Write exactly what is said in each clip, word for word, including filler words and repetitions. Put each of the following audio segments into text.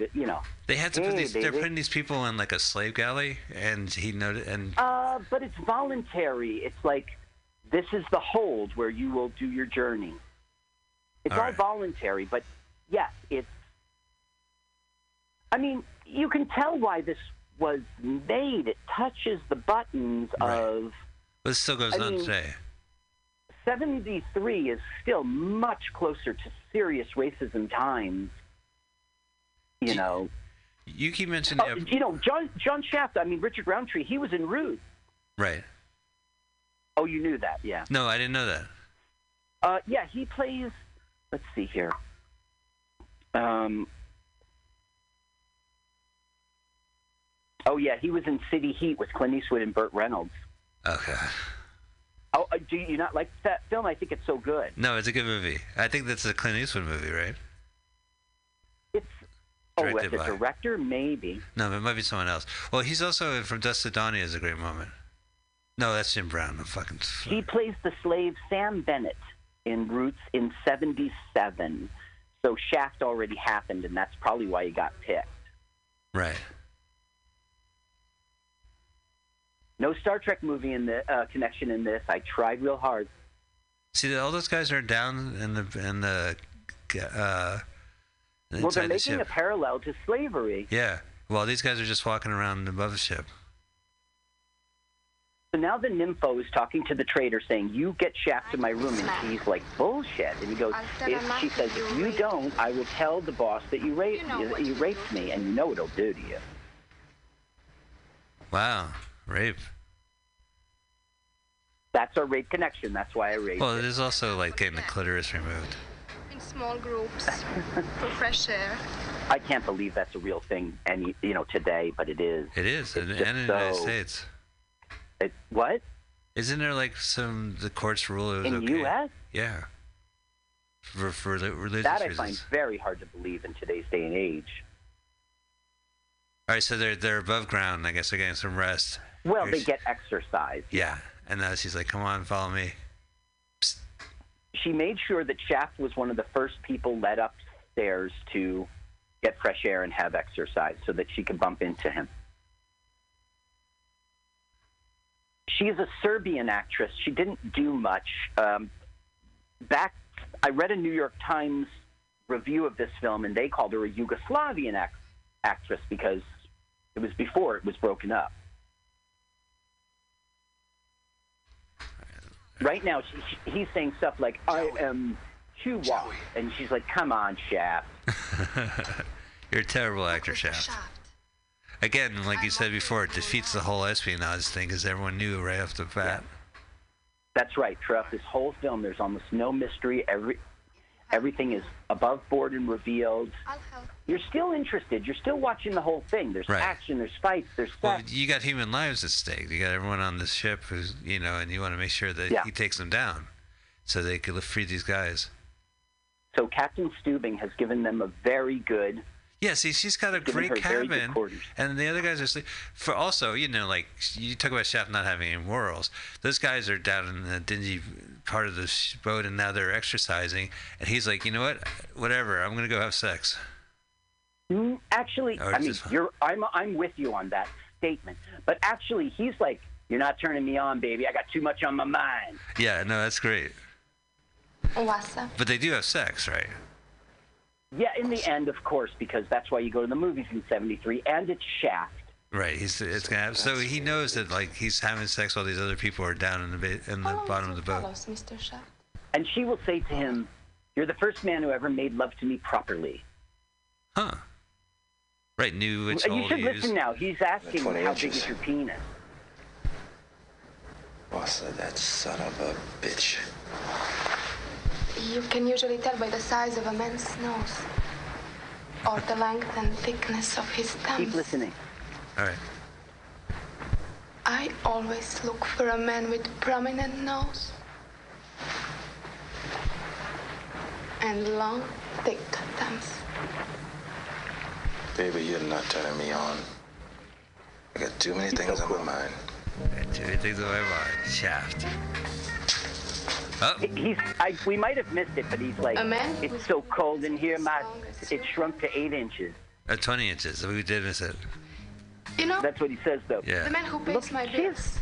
know, you know. They had to put hey, these. Baby. They're putting these people in like a slave galley, and he noted. And uh, but it's voluntary. It's like this is the hold where you will do your journey. It's all, all right. voluntary, but yes, it's. I mean, you can tell why this was made. It touches the buttons right. of. This still goes I on mean, today. seventy-three is still much closer to serious racism times. You know, you keep mentioning, oh, you know, John John Shaft. I mean, Richard Roundtree. He was in Roots. Right. Oh, you knew that, yeah? No, I didn't know that. Uh, yeah, he plays. Let's see here. Um. Oh yeah, he was in City Heat with Clint Eastwood and Burt Reynolds. Okay. Oh, do you not like that film? I think it's so good. No, it's a good movie. I think that's a Clint Eastwood movie, right? It's. Oh, as a director, maybe. No, it might be someone else. Well, he's also in From Dusk to Dawn. He has a great moment. No, that's Jim Brown. I'm fucking. Sorry. He plays the slave Sam Bennett in Roots in seventy-seven. So Shaft already happened, and that's probably why he got picked. Right. No Star Trek movie in the uh, connection in this. I tried real hard. See, all those guys are down in the in the. Uh, Well, they're making a parallel to slavery. Yeah. Well, these guys are just walking around above the ship. So now the nympho is talking to the trader, saying, "You get Shaft to my room," and he's like, "Bullshit." And he goes, "If," she says, "if you don't, I will tell the boss that you raped that you raped me, and you know what it'll do to you." Wow, rape. That's our rape connection. That's why I raped. Well, it is also like getting the clitoris removed. Small groups for fresh air. I can't believe that's a real thing, and you know today, but it is. It is, and, and in the so, United States. It, what? Isn't there like some the courts rule it was in okay? U S Yeah. For for religious that I reasons. Find very hard to believe in today's day and age. All right, so they're they're above ground. I guess they're getting some rest. Well, Here's, they get exercise. Yeah, and now she's like, "Come on, follow me." She made sure that Shaft was one of the first people led upstairs to get fresh air and have exercise so that she could bump into him. She is a Serbian actress. She didn't do much. Um, back, I read a New York Times review of this film, and they called her a Yugoslavian act- actress because it was before it was broken up. Right now, she, he's saying stuff like, "I am Chihuahua," and she's like, "Come on, Shaft." You're a terrible actor, Shaft. Again, like you said before, it defeats the whole espionage thing because everyone knew right off the bat. Yeah. That's right. Throughout this whole film, there's almost no mystery. Every, everything is above board and revealed. You're still interested. You're still watching the whole thing. There's right. action. There's fights. There's well, sex. You got human lives at stake. You got everyone on this ship who's, you know, and you want to make sure that yeah. he takes them down, so they could free these guys. So Captain Steubing has given them a very good. Yeah, see, she's got a great cabin, and the other guys are sleeping. For also, you know, like you talk about Shaft not having any morals. Those guys are down in the dingy part of the boat, and now they're exercising. And he's like, you know what? Whatever. I'm gonna go have sex. Actually, I mean, you're, I'm I'm with you on that statement. But actually, he's like, "You're not turning me on, baby. I got too much on my mind." Yeah, no, that's great. But they do have sex, right? Yeah, in the end, of course, because that's why you go to the movies in seventy-three, and it's Shaft. Right, he's it's gonna have, so he knows that like he's having sex while these other people are down in the ba- in the bottom of the boat. Mister Shaft? And she will say to him, "You're the first man who ever made love to me properly." Huh. Right, new it's You should listen used. Now. He's asking, "How big is your penis?" Wassa, that son of a bitch. You can usually tell by the size of a man's nose, or the length and thickness of his thumbs. Keep listening. All right. I always look for a man with prominent nose and long, thick thumbs. Baby, you're not turning me on. I got too many things on my mind. I got too many things on my mind. Shaft. Oh. He's, I, we might have missed it, but he's like, "It's so cold in here, my, it shrunk to eight inches. Uh, twenty inches. We did miss it. You know. That's what he says, though. Yeah. The man who paints my bills.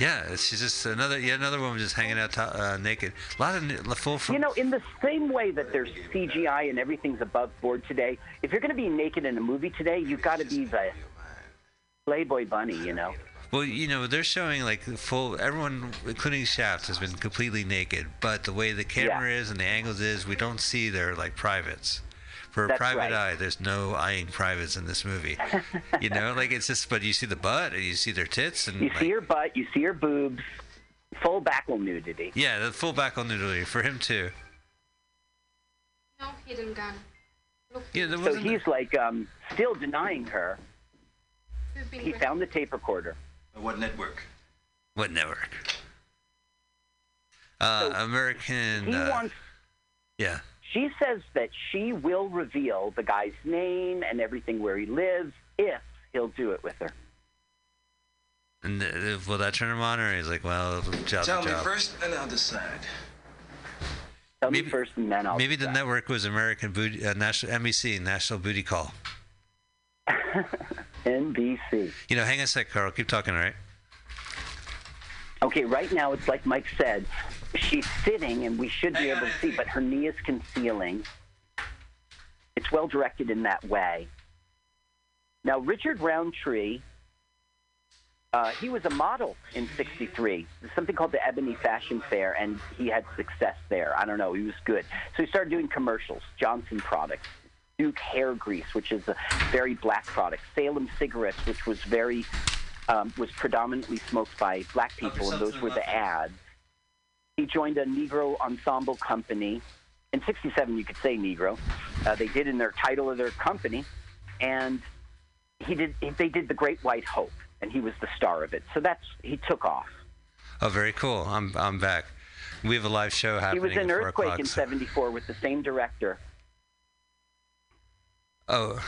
Yeah, she's just another yeah another woman just hanging out to, uh, naked. A lot of full. You know, in the same way that there's C G I and everything's above board today, if you're going to be naked in a movie today, you've got to be the Playboy bunny, you know. Well, you know, they're showing like full. Everyone, including Shaft, has been completely naked. But the way the camera yeah. is and the angles is, we don't see their like privates. For a That's private right. eye, there's no eyeing privates in this movie. You know, like it's just, but you see the butt, and you see their tits, and you like, see your butt, you see your boobs, full backal nudity. Yeah, the full backal nudity for him too. No hidden gun. Look. Yeah, there wasn't so he's a, like um, still denying her. He found the tape recorder. What network? What network? Uh, so American. He uh, wants. Yeah. She says that she will reveal the guy's name and everything where he lives if he'll do it with her. And uh, will that turn him on, or he's like, well, job Tell me job. first, and I'll decide. Tell maybe, me first, and then I'll maybe decide. Maybe the network was American Booty, uh, National, N B C, National Booty Call. N B C. You know, hang on a sec, Carl. Keep talking, all right? Okay, right now it's like Mike said. She's sitting, and we should be able to see, but her knee is concealing. It's well directed in that way. Now, Richard Roundtree, uh, he was a model in sixty-three. There's something called the Ebony Fashion Fair, and he had success there. I don't know. He was good. So he started doing commercials, Johnson products, Duke Hair Grease, which is a very black product, Salem Cigarettes, which was very um, was predominantly smoked by black people, and those were the ads. He joined a Negro ensemble company. In sixty-seven, you could say Negro. Uh, they did in their title of their company. And he did. they did The Great White Hope, and he was the star of it. So that's he took off. Oh, very cool. I'm I'm back. We have a live show happening. He was in Earthquake in seventy-four with the same director. Oh.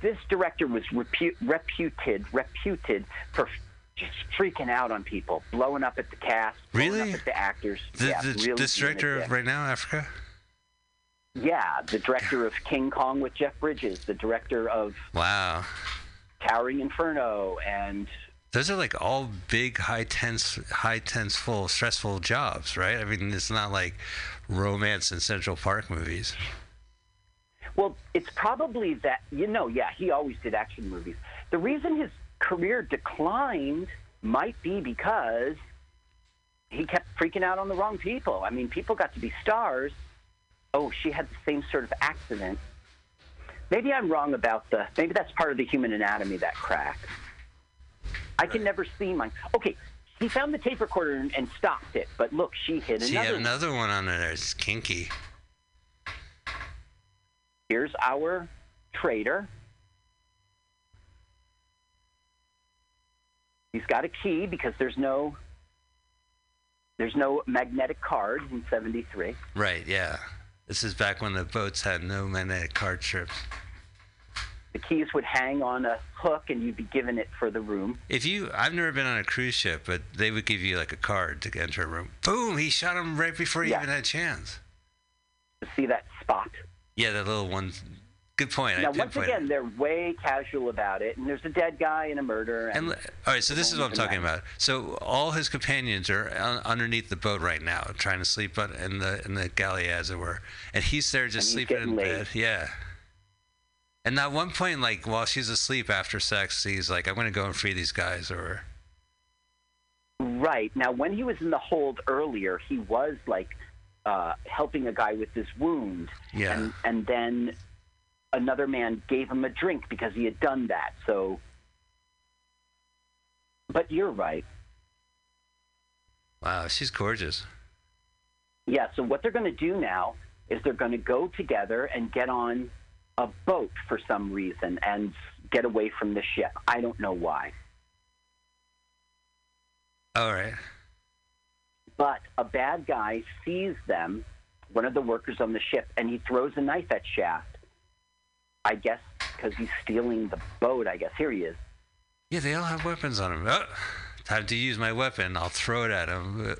This director was repu- reputed, reputed for... just freaking out on people, blowing up at the cast, blowing really? up at the actors. The, yeah, the, really this director of right now, Africa? Yeah, the director of King Kong with Jeff Bridges, the director of wow, Towering Inferno, and those are like all big, high tense, high tense, full, stressful jobs, right? I mean, it's not like romance and Central Park movies. Well, it's probably that you know, yeah, he always did action movies. The reason his career declined might be because he kept freaking out on the wrong people. I mean, people got to be stars. Oh, she had the same sort of accident. Maybe I'm wrong about the, maybe that's part of the human anatomy, that crack. I can never see mine. Okay, he found the tape recorder and, and stopped it, but look, she hid another one. She had another one on there. It's kinky. Here's our traitor. He's got a key because there's no there's no magnetic cards in seventy-three. Right, yeah. This is back when the boats had no magnetic card strips. The keys would hang on a hook and you'd be given it for the room. If you I've never been on a cruise ship, but they would give you like a card to enter a room. Boom, he shot him right before he yeah. even had a chance. See that spot? Yeah, that little one. Good point. Now, once again, out. They're way casual about it, and there's a dead guy and a murder. And, and all right, so this is what I'm talking about. So all his companions are un- underneath the boat right now, trying to sleep on, in the in the galley, as it were, and he's there just and sleeping in bed. Yeah. And at one point, like while she's asleep after sex, he's like, "I'm going to go and free these guys," or. Right now, when he was in the hold earlier, he was like uh, helping a guy with his wound. Yeah. And, and then. Another man gave him a drink because he had done that. So, but you're right. Wow, she's gorgeous. Yeah, so what they're going to do now is they're going to go together and get on a boat for some reason and get away from the ship. I don't know why. All right. But a bad guy sees them, one of the workers on the ship, and he throws a knife at Shaft. I guess because he's stealing the boat, I guess. Here he is. Yeah, they all have weapons on him. Oh, time to use my weapon. I'll throw it at him.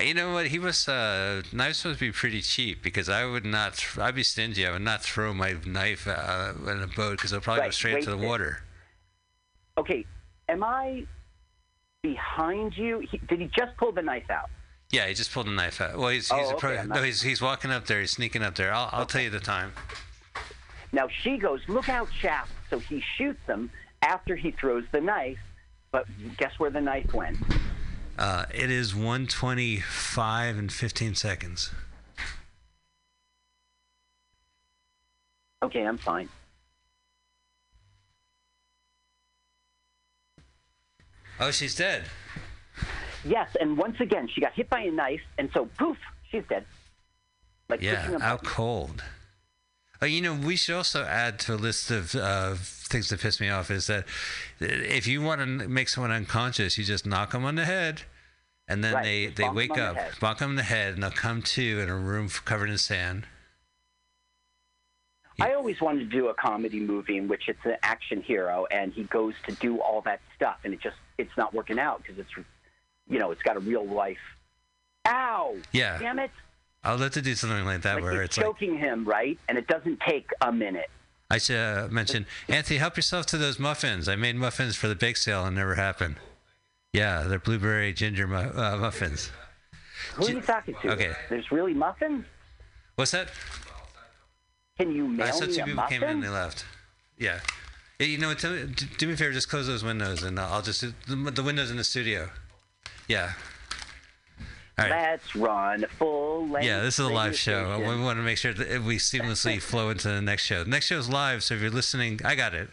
you know what? He was uh, knives must be pretty cheap, because I would not. I'd be stingy. I would not throw my knife uh, in a boat, because I'll probably right. go straight Wait into the it. water. Okay, am I behind you? He, did he just pull the knife out? Yeah, he just pulled the knife out. Well, he's he's oh, okay, pro- no, he's he's walking up there. He's sneaking up there. I'll I'll okay. tell you the time. Now she goes, "Look out, Shaft!" So he shoots them after he throws the knife. But guess where the knife went? Uh, it is one twenty-five and fifteen seconds. Okay, I'm fine. Oh, she's dead. Yes, and once again, she got hit by a knife, and so poof, she's dead. Like yeah, out cold. Oh, you know, we should also add to a list of uh, things that piss me off is that if you want to make someone unconscious, you just knock them on the head, and then right. they, they wake up, bonk them on the head, and they'll come to in a room covered in sand. I yeah. always wanted to do a comedy movie in which it's an action hero, and he goes to do all that stuff, and it just it's not working out because it's, you know, it's got a real life. Ow! Yeah. Damn it. I'll have to do something like that like where it's choking like, him, right? And it doesn't take a minute. I should uh, mention, Anthony, help yourself to those muffins. I made muffins for the bake sale and it never happened. Yeah, they're blueberry ginger mu- uh, muffins. Who are you talking to? Okay. There's really muffins? What's that? Can you mail uh, so me a muffin? Two people came in and they left. Yeah. You know what? Tell me, do me a favor. Just close those windows and I'll just – the windows in the studio. Yeah. Right. Let's run full length. Yeah, this is a live show. We want to make sure that we seamlessly flow into the next show. The next show is live, so if you're listening, I got it.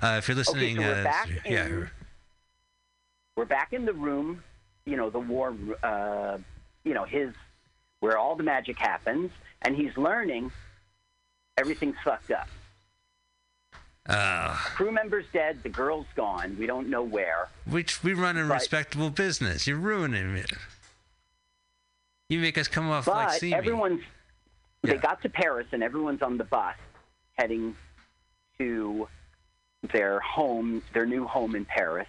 Uh, if you're listening, okay, so we're uh, back yeah, in, we're back in the room. You know, the war. Uh, you know, his where all the magic happens, and he's learning everything's fucked up. Uh, Crew member's dead. The girl's gone. We don't know where. Which we run a but, respectable business. You're ruining it. You make us come off but like seamen. But everyone's, yeah. they got to Paris, and everyone's on the bus heading to their home, their new home in Paris.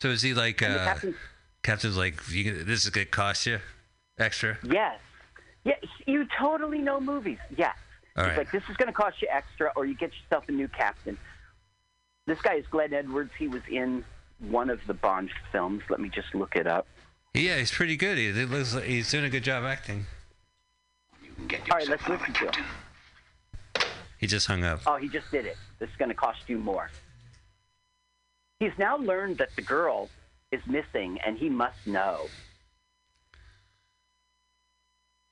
So is he like, and uh, captain's, captain's like, you, this is going to cost you extra? Yes. Yeah, you totally know movies. Yes. All right. It's like, this is going to cost you extra, or you get yourself a new captain. This guy is Glenn Edwards. He was in one of the Bond films. Let me just look it up. Yeah, he's pretty good. He looks like he's doing a good job acting. You can get All right, let's listen to him. He just hung up. Oh, he just did it. This is going to cost you more. He's now learned that the girl is missing, and he must know.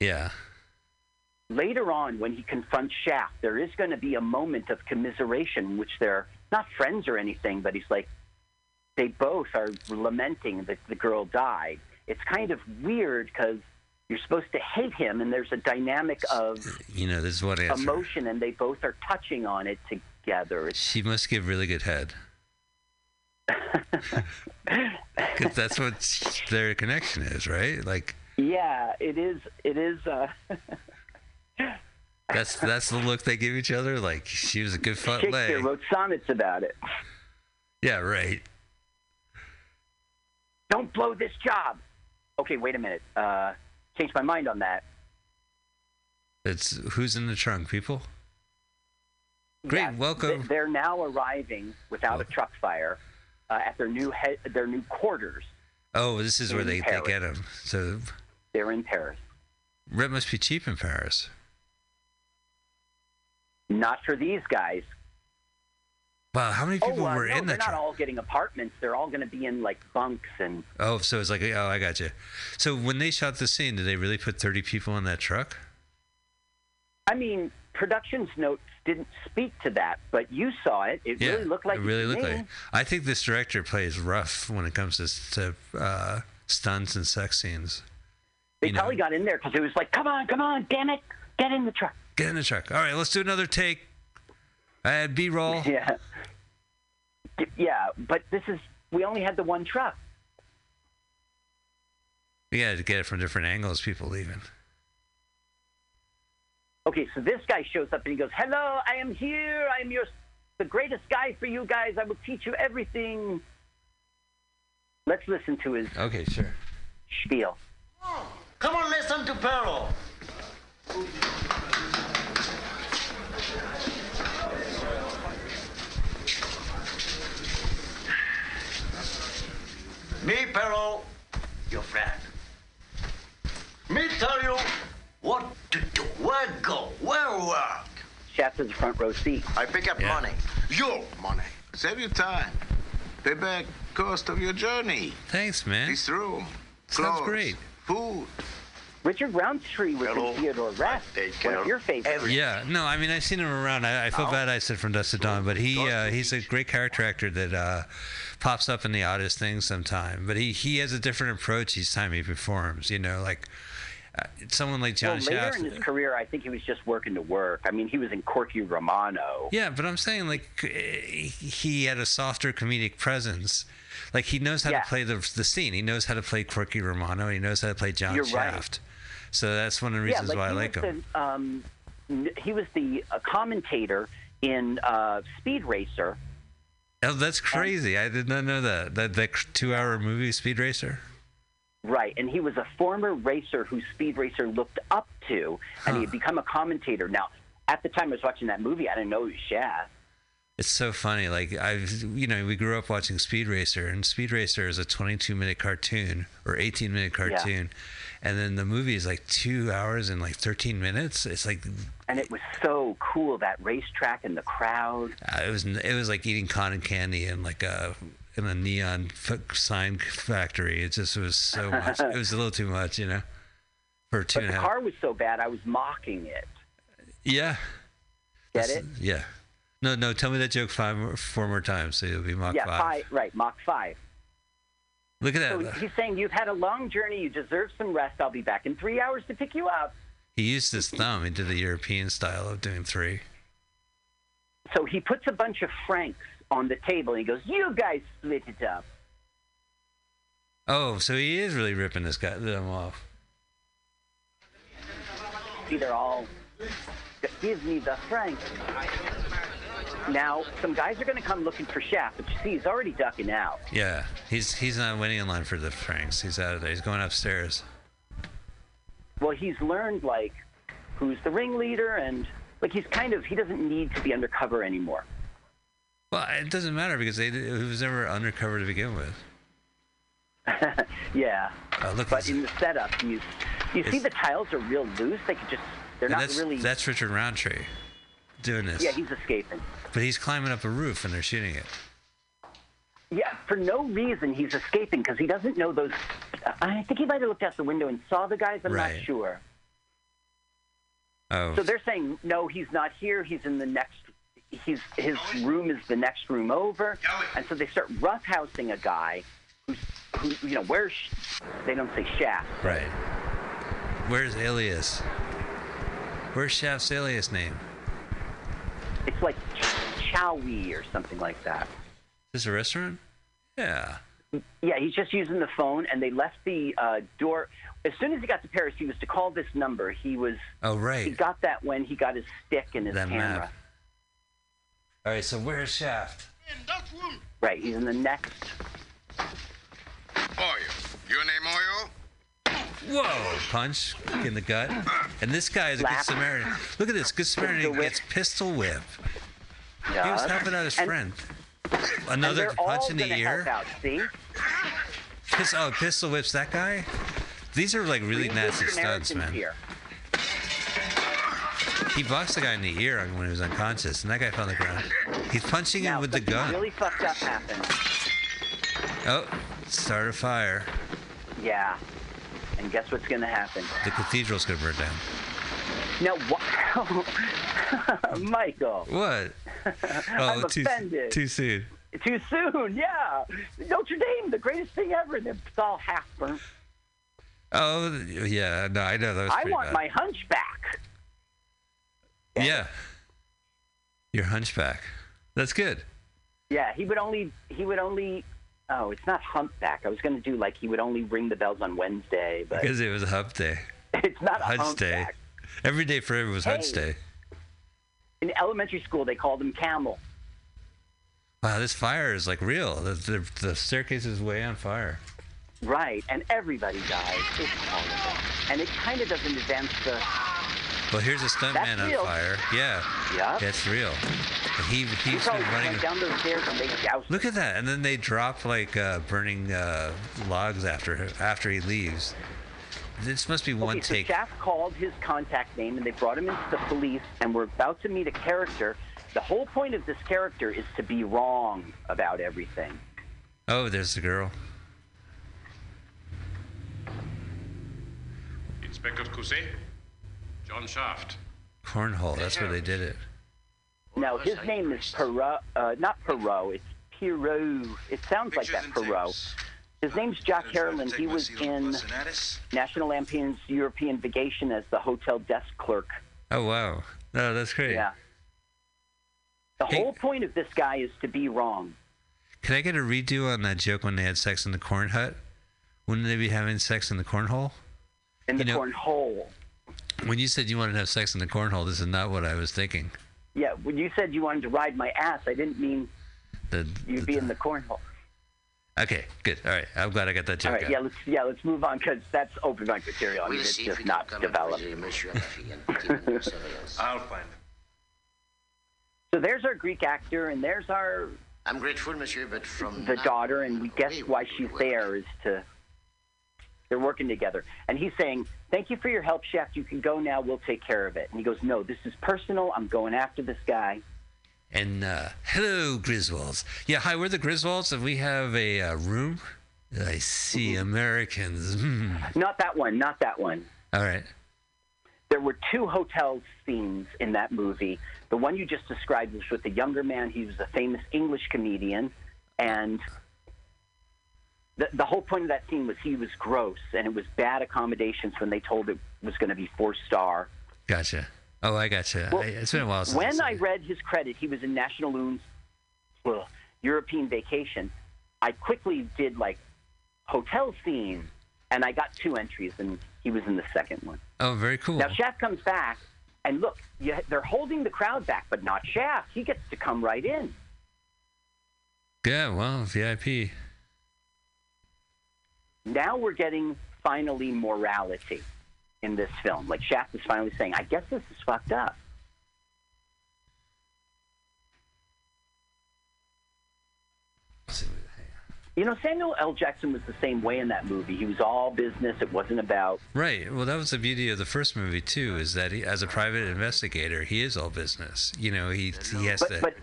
Yeah. Later on, when he confronts Shaft, there is going to be a moment of commiseration in which they're not friends or anything, but he's like, they both are lamenting that the girl died. It's kind of weird because you're supposed to hate him, and there's a dynamic of you know this is what emotion, and they both are touching on it together. It's, she must give really good head. Because that's what their connection is, right? Like yeah, it is. It is. Uh, that's that's the look they give each other. Like she was a good foot leg. Shakespeare wrote sonnets about it. Yeah, right. Don't blow this job. Okay, wait a minute. Uh, changed my mind on that. It's who's in the trunk, people? Great, yes, welcome. They're now arriving without welcome. a truck fire uh, at their new he- their new quarters. Oh, this is where they, they get them. So they're in Paris. Rent must be cheap in Paris. Not for these guys. Wow, how many people oh, uh, were no, in that truck? They're not all getting apartments. They're all going to be in, like, bunks and... Oh, so it's like, oh, I got you. So when they shot the scene, did they really put thirty people in that truck? I mean, production's notes didn't speak to that, but you saw it. It yeah, really looked like... it really looked like... I think this director plays rough when it comes to, to uh, stunts and sex scenes. They you probably know. got in there because it was like, come on, come on, damn it, get in the truck. Get in the truck. All right, let's do another take. I had B-roll. Yeah. Yeah, but this is, we only had the one truck. We had to get it from different angles, people leaving. Okay, so this guy shows up and he goes, hello, I am here. I am your, the greatest guy for you guys. I will teach you everything. Let's listen to his okay, sure. spiel. Come and listen to Peril. Me, Peril, your friend. Me tell you what to do, where go, where work. Shaft is the front row seat. I pick up yeah. money. Your money. Save your time. Pay back cost of your journey. Thanks, man. It's true. Sounds great. Food. Richard Roundtree was in Theodore Rath, one of your favorites. Yeah, no, I mean, I've seen him around. I, I feel oh. bad I said From Dusk to Dawn, but he uh, he's a great character actor that uh, pops up in the oddest things sometimes. But he, he has a different approach each time he performs, you know, like uh, someone like John well, later Shaft. Later in his career, I think he was just working to work. I mean, he was in Corky Romano. Yeah, but I'm saying, like, he had a softer comedic presence. Like, he knows how yeah. to play the the scene. He knows how to play Corky Romano. He knows how to play John You're Shaft. Right. So that's one of the reasons yeah, like why I like him. The, um, he was the uh, commentator in uh, Speed Racer. Oh, that's crazy. And I did not know that. That, that two-hour movie, Speed Racer? Right, and he was a former racer who Speed Racer looked up to, and huh. he had become a commentator. Now, at the time I was watching that movie, I didn't know it was Shaft. It's so funny. Like, I've, you know, we grew up watching Speed Racer, and Speed Racer is a twenty-two minute cartoon or eighteen minute cartoon. Yeah. And then the movie is like two hours and like thirteen minutes. It's like. And it was so cool, that racetrack and the crowd. Uh, it was it was like eating cotton candy in like a, in a neon sign factory. It just was so much. It was a little too much, you know, for two but and a half. The car was so bad, I was mocking it. Yeah. Get That's, it? Yeah. No, no, tell me that joke five more, four more times, so it'll be Mach yeah, Five. Yeah, right, Mach Five. Look at that. So he's saying, you've had a long journey, you deserve some rest, I'll be back in three hours to pick you up. He used his thumb into the European style of doing three. So he puts a bunch of francs on the table, and he goes, you guys split it up. Oh, so he is really ripping this guy them off. See, they're all, give me the franc. Now, some guys are going to come looking for Shaft, but you see, he's already ducking out. Yeah, he's he's not waiting in line for the francs. He's out of there. He's going upstairs. Well, he's learned, like, who's the ringleader, and, like, he's kind of, he doesn't need to be undercover anymore. Well, it doesn't matter because they, it was never undercover to begin with. yeah. Uh, look, but in the setup, you, you see the tiles are real loose. They could just, they're not that's, really. That's Richard Roundtree doing this. Yeah, he's escaping. But he's climbing up a roof and they're shooting it. Yeah, for no reason he's escaping because he doesn't know those. I think he might have looked out the window and saw the guys. I'm right. not sure. Oh. So they're saying, no, he's not here. He's in the next. He's his room is the next room over. And so they start roughhousing a guy who's, who, you know, where's. They don't say Shaft. Right. Where's alias? Where's Shaft's alias name? It's like Chowie or something like that. Is this a restaurant? Yeah. Yeah, he's just using the phone, and they left the uh, door. As soon as he got to Paris, he was to call this number. He was. Oh, right. He got that when he got his stick and his that camera. Map. All right, so where's Shaft? In that room. Right, he's in the next. Oyo. Your name, Oyo? Whoa! Punch in the gut, and this guy is a Lap. good Samaritan. Look at this, good Samaritan gets pistol whip. Yeah. He was helping out his and, friend. Another punch in the ear. Out, see? Pist- oh, pistol whips that guy. These are like really Three nasty stunts, man. Here. He boxed the guy in the ear when he was unconscious, and that guy fell on the ground. He's punching now, him with the gun. Really fucked up happened. Oh, start a fire. Yeah. And guess what's going to happen? The cathedral's going to burn down. Now, wow. Michael. What? Oh, I'm too, offended. Too soon. Too soon, yeah. Notre Dame, the greatest thing ever. And it's all half burnt. Oh, yeah. No, I know. That was I want bad. my hunchback. Yeah. yeah. Your hunchback. That's good. Yeah, he would only... He would only Oh, it's not humpback. I was going to do like he would only ring the bells on Wednesday. But because it was a hump day. It's not a hunch humpback. Day. Every day forever was hey, hunch day. In elementary school, they called him Camel. Wow, this fire is like real. The, the, the staircase is way on fire. Right, and everybody dies. It's horrible. And it kind of doesn't advance the... Well, here's a stuntman on fire. Yeah. Yeah. That's real. And he, he's been running down those stairs and they douse. Look at that. And then they drop, like, uh, burning uh, logs after after he leaves. This must be one okay, so take. Shaft called his contact name, and they brought him into the police, and we're about to meet a character. The whole point of this character is to be wrong about everything. Oh, there's the girl. Inspector Cousset. John Shaft. Cornhole, that's where they did it. Now, his name is Perot, uh, not Perot, it's Pierrot. It sounds like that, Perot. His name's Jock Harriman. He was in National Lampoon's European Vacation as the hotel desk clerk. Oh, wow. No, that's great. Yeah. The whole point of this guy is to be wrong. Can I get a redo on that joke when they had sex in the corn hut? Wouldn't they be having sex in the cornhole? In the cornhole. When you said you wanted to have sex in the cornhole, this is not what I was thinking. Yeah, when you said you wanted to ride my ass, I didn't mean the, the, you'd be the, in the cornhole. Okay, good. All right, I'm glad I got that joke. All right, out. yeah, let's yeah let's move on because that's open mic material. I mean, we'll it's just not developed. I'll find him. So there's our Greek actor, and there's our. I'm grateful, Monsieur, but from the daughter, and we guess why she's there is to. They're working together. And he's saying, thank you for your help, Shaft. You can go now. We'll take care of it. And he goes, no, this is personal. I'm going after this guy. And uh, hello, Griswolds. Yeah, hi, we're the Griswolds, and we have a uh, room. I see mm-hmm. Americans. Mm. Not that one. Not that one. All right. There were two hotel scenes in that movie. The one you just described was with the younger man. He was a famous English comedian, and... The, the whole point of that scene was he was gross, and it was bad accommodations when they told it was going to be four-star. Gotcha. Oh, I gotcha. Well, I, it's been a while since When I, I read his credit, he was in National Lampoon's well, European Vacation. I quickly did, like, hotel scene, and I got two entries, and he was in the second one. Oh, very cool. Now, Shaft comes back, and look, you, they're holding the crowd back, but not Shaft. He gets to come right in. Yeah, well, V I P. Now we're getting, finally, morality in this film. Like, Shaft is finally saying, I guess this is fucked up. You know, Samuel L. Jackson was the same way in that movie. He was all business. It wasn't about... Right. Well, that was the beauty of the first movie, too, is that he, as a private investigator, he is all business. You know, he, he has but, to... But,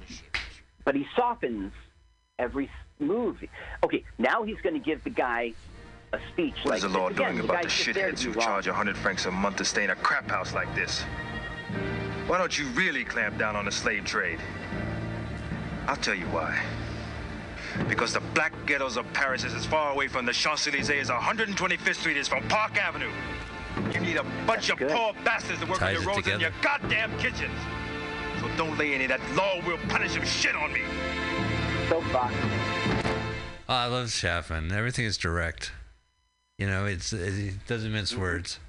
but he softens every movie. Okay, now he's going to give the guy... a speech. What like is the law doing again, about the, the shitheads who charge one hundred francs a month to stay in a crap house like this? Why don't you really clamp down on the slave trade? I'll tell you why. Because the black ghettos of Paris is as far away from the Champs-Élysées as one hundred twenty-fifth Street is from Park Avenue. You need a bunch That's of good. poor bastards to work Ties on your roads together. and your goddamn kitchens. So don't lay any of that law will punish him shit on me. So fuck. Oh, I love Shaft. Everything is direct. You know, it's it doesn't mince words.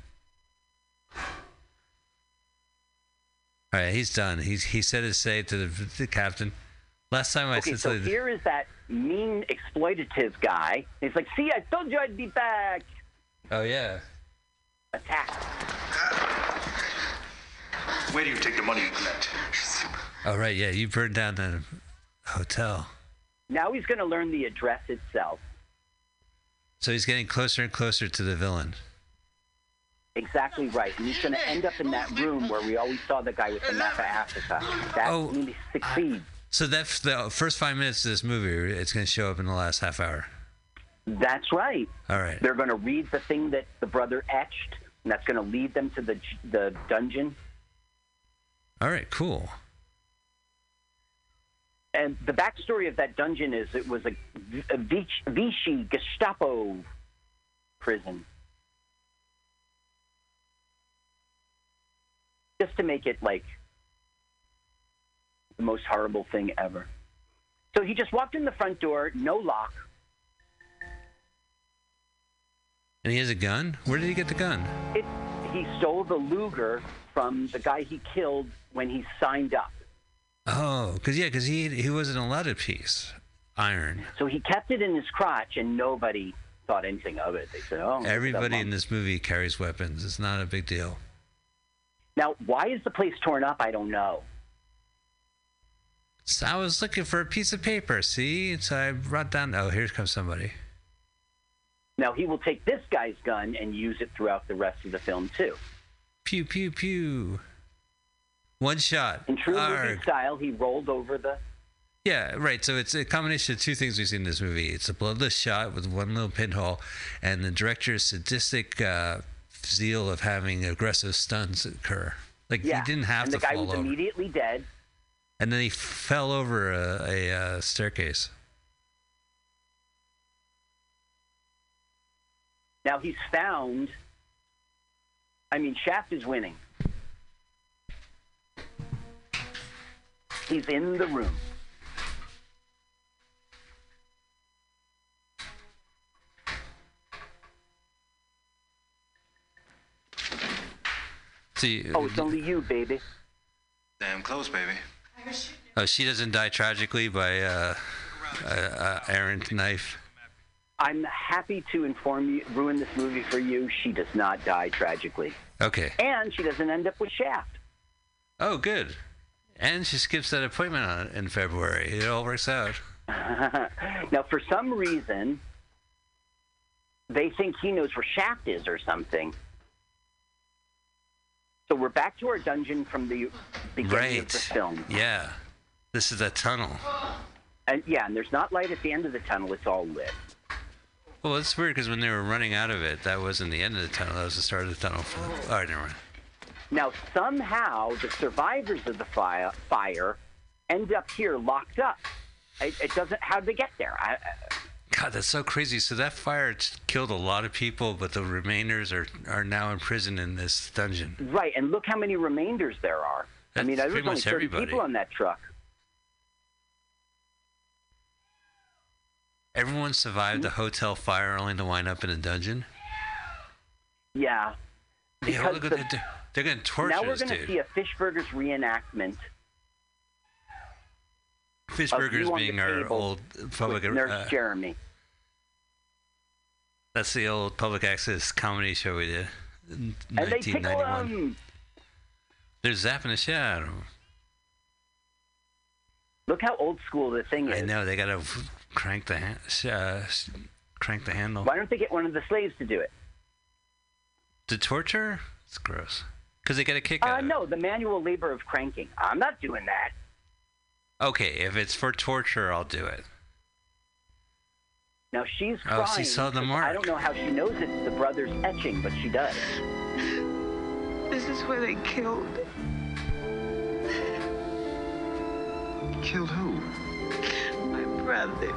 All right, he's done. He's he said his say to the, the captain. Last time I okay, said so something. Here is that mean exploitative guy. He's like, "See, I told you I'd be back." Oh yeah. Attack. Where do you take the money you collect? All right, yeah, you burned down the hotel. Now he's going to learn the address itself. So he's getting closer and closer to the villain. Exactly right. And he's going to end up in that room where we always saw the guy with the map of Africa. That oh. really succeeds. So that's the first five minutes of this movie. It's going to show up in the last half hour. That's right. All right. They're going to read the thing that the brother etched, and that's going to lead them to the the dungeon. All right, cool. And the backstory of that dungeon is it was a, a Vichy Gestapo prison. Just to make it, like, the most horrible thing ever. So he just walked in the front door, no lock. And he has a gun? Where did he get the gun? It, he stole the Luger from the guy he killed when he signed up. Oh, because, yeah, because he, he wasn't allowed a piece, iron. So he kept it in his crotch, and nobody thought anything of it. They said, "Oh." Everybody in this movie carries weapons. It's not a big deal. Now, why is the place torn up? I don't know. So I was looking for a piece of paper. See, so I brought down. Oh, here comes somebody. Now he will take this guy's gun and use it throughout the rest of the film too. Pew pew pew. One shot. In true Arg. movie style, he rolled over the. Yeah, right. So it's a combination of two things we've seen in this movie. It's a bloodless shot with one little pinhole, and the director's sadistic uh, zeal of having aggressive stunts occur. Like yeah. he didn't have and to fall over. And the guy was over. immediately dead. And then he fell over a, a, a staircase. Now he's found. I mean, Shaft is winning. He's in the room. See, oh, it's only you, baby. Damn close, baby. Oh, she doesn't die tragically by uh, a, a errant knife. I'm happy to inform you, ruin this movie for you. She does not die tragically. Okay. And she doesn't end up with Shaft. Oh, good. And she skips that appointment on, in February. It all works out. Now, for some reason, they think he knows where Shaft is or something. So we're back to our dungeon from the beginning right. of the film. Yeah. This is a tunnel. And yeah, and there's not light at the end of the tunnel. It's all lit. Well, it's weird because when they were running out of it, that wasn't the end of the tunnel. That was the start of the tunnel. For the... All right, never mind. Now, somehow, the survivors of the fire, fire end up here locked up. It, it doesn't... How'd they get there? I, I, God, that's so crazy. So that fire killed a lot of people, but the remainders are, are now imprisoned in this dungeon. Right, and look how many remainders there are. That's I mean, there was only thirty everybody. people on that truck. Everyone survived the hotel fire only to wind up in a dungeon? Yeah. Yeah, look the, what they're, they're going to torture us, dude. Now we're going to see a Fishburgers reenactment. Fishburgers being our old public... Uh, Nurse Jeremy. That's the old public access comedy show we did in and nineteen ninety-one. They tickle him. They're zapping the shit out of them. Look how old school the thing is. I know, they got to... Crank the hand, uh, crank the handle. Why don't they get one of the slaves to do it? To torture? It's gross. Because they get a kick uh, out of no, it. No, the manual labor of cranking. I'm not doing that. Okay, if it's for torture, I'll do it. Now she's crying. Oh, she saw the mark. I don't know how she knows it's the brother's etching, but she does. This is where they killed. Killed who? My brother.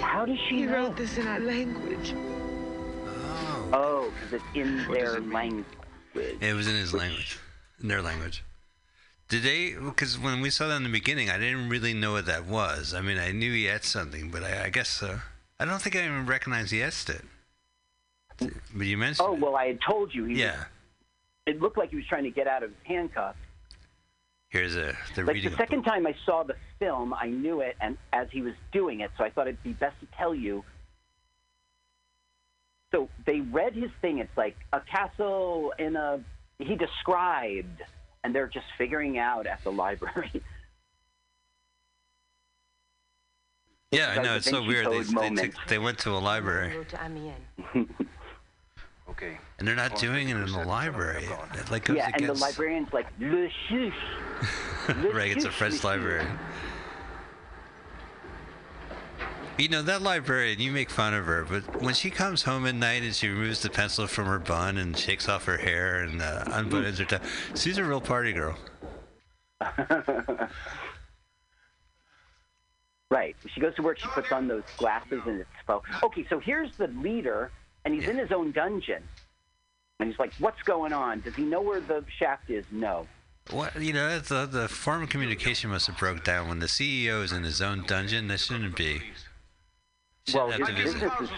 How does she he know? Wrote this in our language. Oh. Oh, because it's in what their it language. It was in his language. In their language. Did they... Because when we saw that in the beginning, I didn't really know what that was. I mean, I knew he etched something, but I, I guess so. I don't think I even recognized he etched it. But you mentioned Oh, it. well, I had told you. He yeah. Was, it looked like he was trying to get out of his handcuffs. Here's a, the like reading the second time I saw the film, I knew it, and as he was doing it, so I thought it'd be best to tell you. So they read his thing. It's like a castle in a he described, and they're just figuring out at the library. Yeah, I know like it's so weird. They they, took, they went to a library. Okay. And they're not doing it in the library. It, like, goes yeah, against... and the librarian's like, le chiche. Right, it's a French library. You know, that librarian, you make fun of her, but when she comes home at night and she removes the pencil from her bun and shakes off her hair and uh, unbuttons her tie, she's a real party girl. Right. She goes to work, she puts on those glasses and it's... Okay, so here's the leader... And he's yeah. in his own dungeon. And he's like, what's going on? Does he know where the Shaft is? No. What, you know, the, the form of communication must have broke down. When the C E O is in his own dungeon, that shouldn't be. Well, his business is...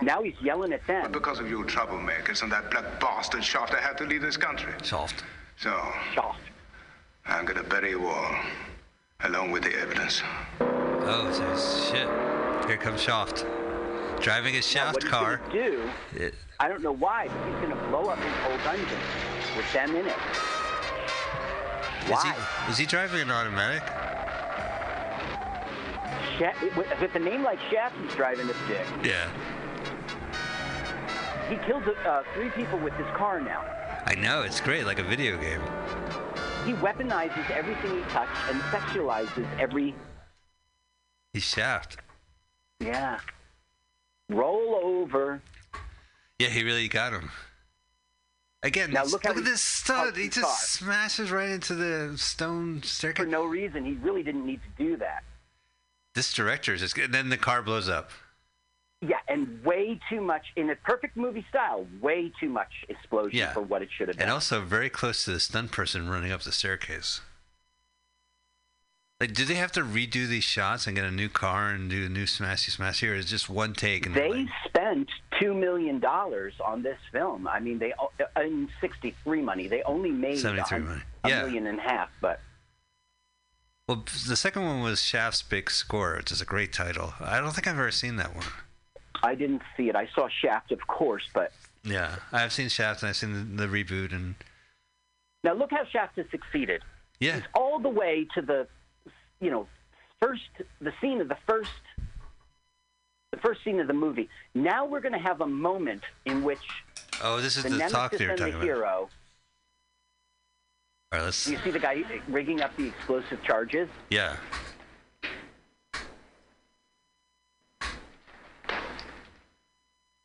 Now he's yelling at them. But because of you troublemakers and that black bastard Shaft, I had to leave this country. Shaft. So... Shaft. I'm going to bury you all, along with the evidence. Oh, so shit. Here comes Shaft. driving a Shaft now, car. Do, it, I don't know why, but he's going to blow up his whole dungeon with them in it. Why? Is he, is he driving an automatic? Shaft, with, with a name like Shaft, he's driving this dick. Yeah. He killed uh, three people with his car now. I know, it's great, like a video game. He weaponizes everything he touched and sexualizes every... He's Shaft. Yeah. Roll over. Yeah, he really got him. Again, now look, look at this stud. He just car. smashes right into the stone staircase. For no reason. He really didn't need to do that. This director is just good. And then the car blows up. Yeah, and way too much, in a perfect movie style, way too much explosion yeah. for what it should have been. And also very close to the stunt person running up the staircase. Like, do they have to redo these shots and get a new car and do a new smashy smashy, or is it just one take? And they spent two million dollars on this film. I mean, they in sixty-three money, they only made seventy-three money. a yeah. million and a half. But well, the second one was Shaft's Big Score, which is a great title. I don't think I've ever seen that one. I didn't see it. I saw Shaft, of course, but yeah, I've seen Shaft and I've seen the, the reboot. And now look how Shaft has succeeded. Yeah, he's all the way to the. You know, first the scene of the first, the first scene of the movie. Now we're going to have a moment in which. Oh, this is the, the talk you're talking about. Hero, All right, let's. You see the guy rigging up the explosive charges. Yeah.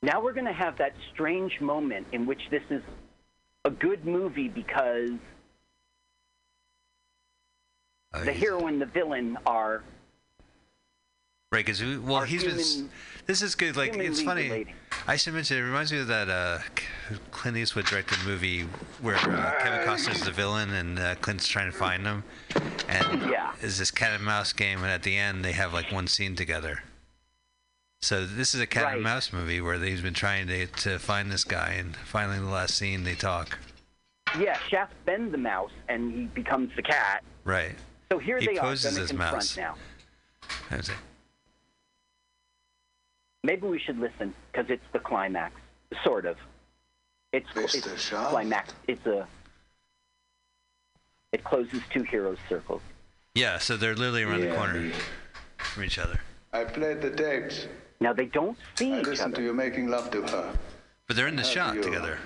Now we're going to have that strange moment in which this is a good movie because. The hero and the villain are right. Cause we, well, he's human, been. This is good. Like it's funny. Related. I should mention. It reminds me of that uh, Clint Eastwood directed movie where uh, Kevin Costner's the villain and uh, Clint's trying to find him, and yeah. it's this cat and mouse game. And at the end, they have like one scene together. So this is a cat right. and mouse movie where they've been trying to to find this guy, and finally, the last scene, they talk. Yeah, Shaft bends the mouse, and he becomes the cat. Right. So here he they are going to confront now. That's it. Maybe we should listen because it's the climax, sort of. It's it's climax. It's a. It closes two heroes' circles. Yeah, so they're literally around yeah. the corner from each other. I played the tapes. Now they don't see I each other. I listened to you making love to her. But they're in the How shot together,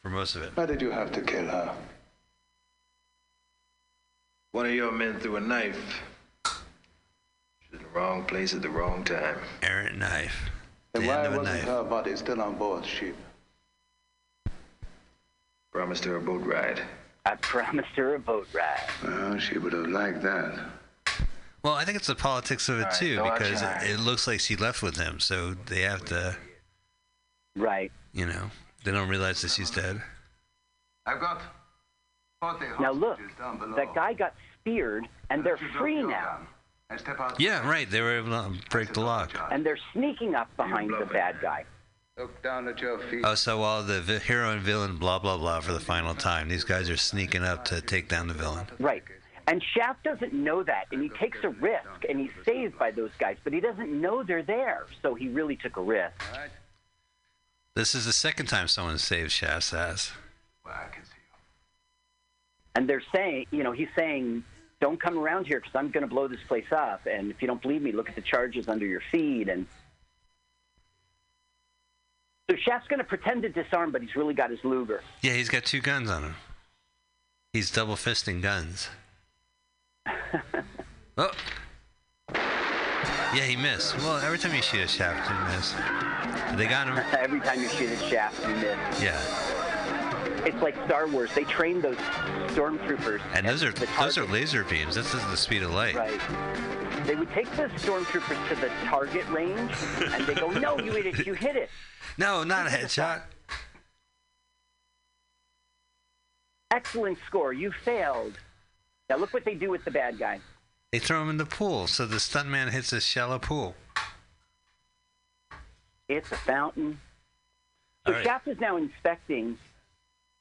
for most of it. Why did you have to kill her? One of your men threw a knife. She was in the wrong place at the wrong time. Errant knife. And the why wasn't knife. her body still on board ship? Promised her a boat ride. I promised her a boat ride. Well, she would have liked that. Well, I think it's the politics of it, right, too, so because it, it looks like she left with him, so they have to... Right. You know, they don't realize that she's dead. I've got... Now look, that guy got speared, and they're free now. Yeah, right, they were able to break the lock. And they're sneaking up behind the bad guy. Look down at your feet. Oh, so while the hero and villain blah, blah, blah for the final time, these guys are sneaking up to take down the villain. Right, and Shaft doesn't know that, and he takes a risk, and he's saved by those guys, but he doesn't know they're there, so he really took a risk. This is the second time someone saved Shaft's ass. Well, I can see. And they're saying, you know, he's saying, don't come around here because I'm going to blow this place up. And if you don't believe me, look at the charges under your feet. And so Shaft's going to pretend to disarm, but he's really got his Luger. Yeah, he's got two guns on him. He's double fisting guns. Oh. Yeah, he missed. Well, every time you shoot a Shaft, you miss. They got him. Every time you shoot a Shaft, you miss. Yeah. It's like Star Wars. They train those stormtroopers. And those are those are laser beams. This is the speed of light. Right. They would take the stormtroopers to the target range, and they go, "No, you hit it. You hit it." No, not a headshot. Excellent score. You failed. Now look what they do with the bad guy. They throw him in the pool, so the stuntman hits a shallow pool. It's a fountain. So right. Shaft is now inspecting.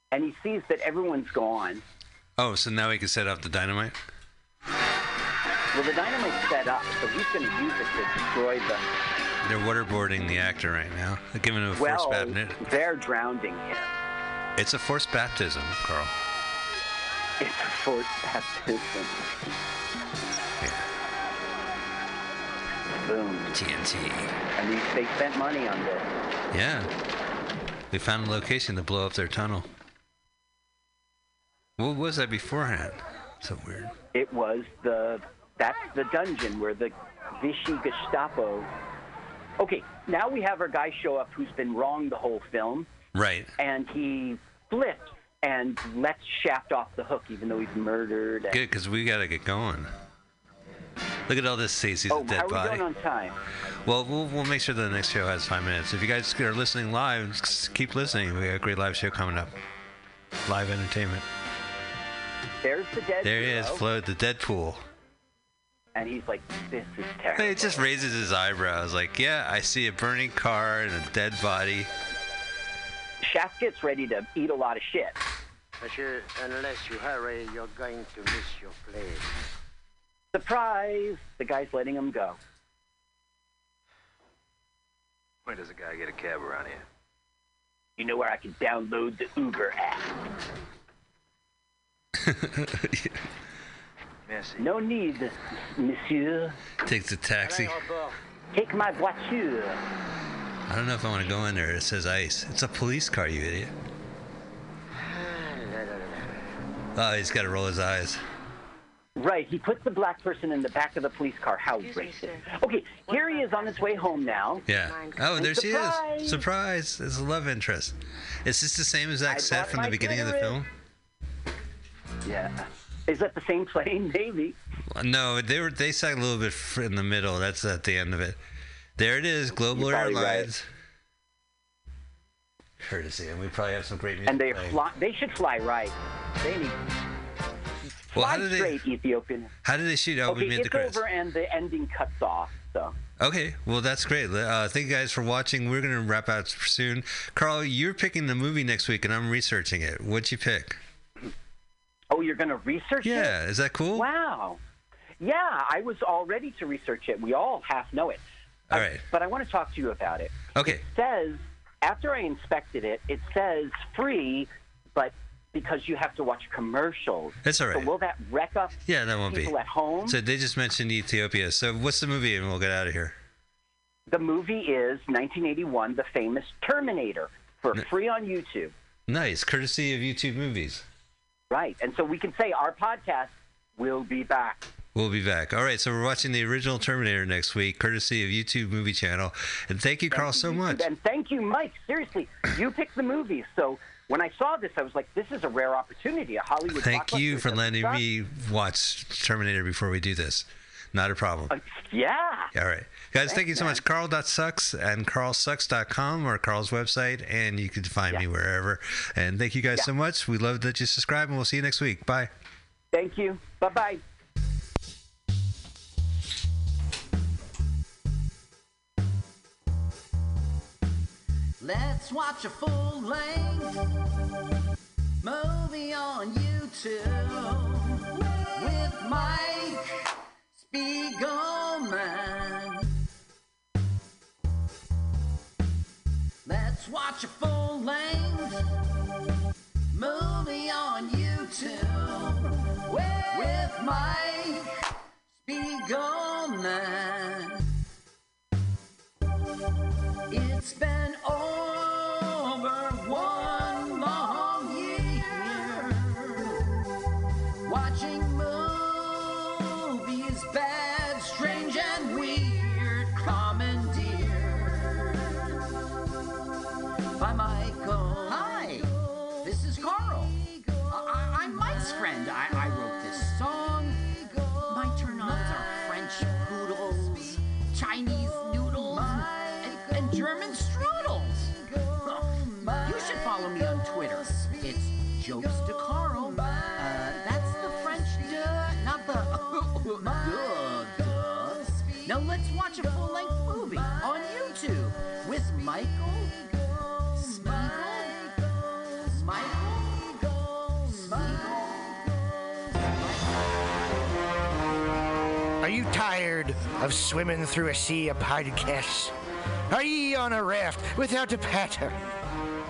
And he sees that everyone's gone. Oh, so now he can set up the dynamite? Well, the dynamite's set up, so he's going to use it to destroy the They're waterboarding the actor right now. They're giving him a well, forced baptism. They're drowning him. It's a forced baptism, Carl. It's a forced baptism. Yeah. Boom. T N T. I mean, they spent money on this. Yeah. They found a location to blow up their tunnel. What was that beforehand? So weird. It was the... That's the dungeon where the Vichy Gestapo... Okay, now we have our guy show up who's been wrong the whole film. Right. And he flips and lets Shaft off the hook, even though he's murdered. And... Good, because we got to get going. Look at all this sees. He's oh, a dead how body. Are we going on time? Well, well, we'll make sure that the next show has five minutes. If you guys are listening live, keep listening. We got a great live show coming up. Live entertainment. There's the Deadpool. There he is, Flo, the Deadpool. And he's like, this is terrible. It just raises his eyebrows. Like, yeah, I see a burning car and a dead body. Shaft gets ready to eat a lot of shit. Monsieur, unless you hurry, you're going to miss your plane. Surprise! The guy's letting him go. Where does a guy get a cab around here? You know where I can download the Uber app. Yeah. Merci. No need, monsieur. Take the taxi. Take my voiture. I don't know if I want to go in there. It says ICE. It's a police car, you idiot. Oh, he's got to roll his eyes. Right. He puts the black person in the back of the police car. How racist. Okay, here he is on his way home now. Yeah. Oh, there she is. Surprise. It's a love interest. Is this the same as that set from the beginning of the film? Yeah. Is that the same plane? Maybe. No, they were. They sang a little bit in the middle. That's at the end of it. There it is, Global Airlines. Right. Courtesy, and we probably have some great music. And they fly. They should fly right. They need. Well, fly how do straight, they, Ethiopian. How did they shoot? Oh, okay, we made the credits. It's over, and the ending cuts off. So. Okay, well, that's great. Uh, thank you guys for watching. We're gonna wrap out soon. Carl, you're picking the movie next week, and I'm researching it. What'd you pick? Oh, you're going to research yeah, it? Yeah, is that cool? Wow. Yeah, I was all ready to research it. We all half know it. All uh, right. But I want to talk to you about it. Okay. It says, after I inspected it, it says free, but because you have to watch commercials. That's all right. So will that wreck up yeah, that won't people be. At home? So they just mentioned Ethiopia. So what's the movie, and we'll get out of here? The movie is nineteen eighty-one, The Famous Terminator, for N- free on YouTube. Nice, courtesy of YouTube Movies. Right, and so we can say our podcast will be back. We'll be back. All right, so we're watching the original Terminator next week, courtesy of YouTube Movie Channel. And thank you, thank Carl, you, so much. And thank you, Mike. Seriously, you picked the movies. So when I saw this, I was like, this is a rare opportunity, a Hollywood blockbuster. Thank you for letting stuff. me watch Terminator before we do this. Not a problem. Uh, yeah. All right. Guys, Thanks, thank you so man. much. Carl.sucks and carl sucks dot com or Carl's website, and you can find yeah. me wherever. And thank you guys yeah. so much. We love that you subscribe, and we'll see you next week. Bye. Thank you. Bye-bye. Let's watch a full-length movie on YouTube with Mike. Spiegelman. Let's watch a full-length movie on YouTube with Mike Spiegelman. It's been over one long year watching movies. Bad, strange, and weird commandeer by Michael. Hi, this is Carl. I, I, I'm Mike's friend. I, I wrote this song. My turn-ons are French poodles, Chinese noodles, and, and German strudels. You should follow me on Twitter. It's Jokes to Carl. Uh, that's the French duh, not the... Now let's watch a full-length movie on YouTube with Michael Spiegel. Michael Spiegel. Are you tired of swimming through a sea of podcasts? Are ye on a raft without a patter?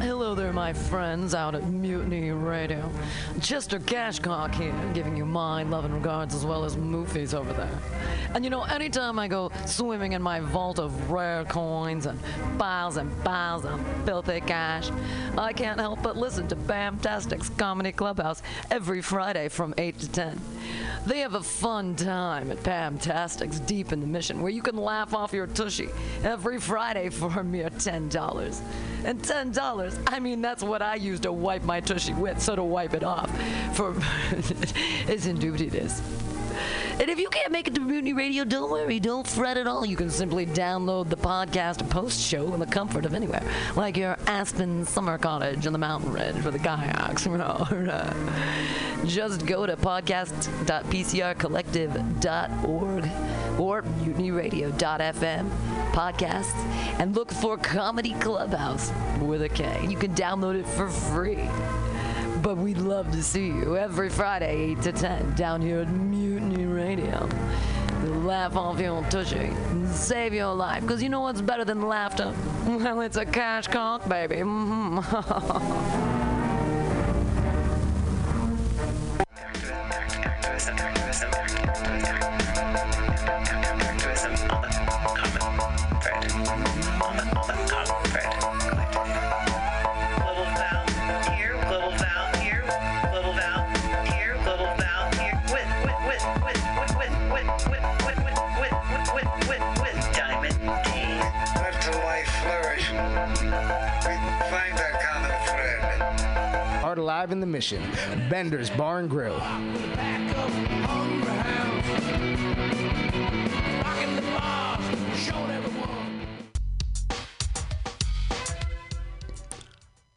Hello there, my friends out at Mutiny Radio. Chester Cashcock here, giving you my love and regards as well as movies over there. And you know, anytime I go swimming in my vault of rare coins and piles and piles of filthy cash, I can't help but listen to Bamtastic's Comedy Clubhouse every Friday from eight to ten. They have a fun time at Bamtastic's deep in the Mission, where you can laugh off your tushy every Friday for a mere ten dollars. And ten dollars, I mean, that's what I use to wipe my tushy with, so to wipe it off for is indubity it is. And if you can't make it to Mutiny Radio, don't worry, don't fret at all. You can simply download the podcast post-show in the comfort of anywhere, like your Aspen summer cottage on the mountain ridge with the kayaks. Just go to podcast dot P C R collective dot org or mutiny radio dot F M podcasts and look for Comedy Clubhouse with a K. You can download it for free. But we'd love to see you every Friday, eight to ten, down here at Mutiny Radio. You'll laugh off your tushy and save your life, because you know what's better than laughter? Well, it's a cash cock, baby. Live in the Mission, Bender's Bar and Grill.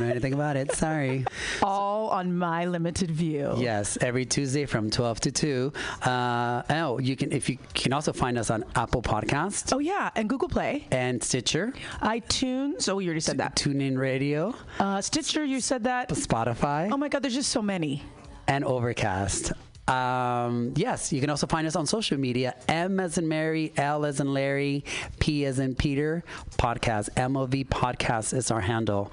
know anything about it. Sorry. All on My Limited View. Yes, every Tuesday from twelve to two. Uh, oh, you can if you, you can also find us on Apple Podcasts. Oh yeah, and Google Play and Stitcher, iTunes. Oh, you already said that. TuneIn Radio, uh, Stitcher. You said that. Spotify. Oh my God, there's just so many. And Overcast. Um, yes, you can also find us on social media. M as in Mary, L as in Larry, P as in Peter. Podcast. M O V Podcast is our handle.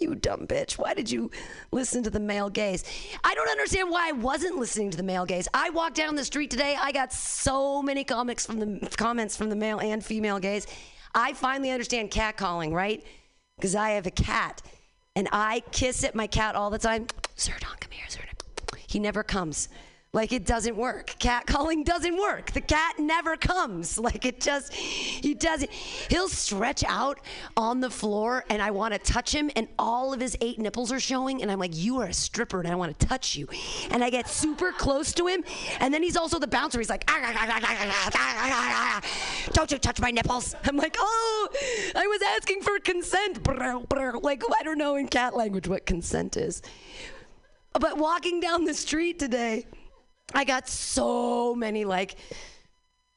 you dumb bitch, why did you listen to the male gaze? I don't understand why I wasn't listening to the male gaze. I walked down the street today. I got so many comics from the comments from the male and female gaze. I finally understand catcalling, right? Because I have a cat and I kiss at my cat all the time. Serdon, come here, Serdon. He never comes. Like, it doesn't work. Cat calling doesn't work. The cat never comes. Like, it just, he doesn't. He'll stretch out on the floor, and I want to touch him, and all of his eight nipples are showing, and I'm like, you are a stripper, and I want to touch you. And I get super close to him, and then he's also the bouncer. He's like, don't you touch my nipples. I'm like, oh, I was asking for consent. Like, I don't know in cat language what consent is. But walking down the street today, I got so many, like,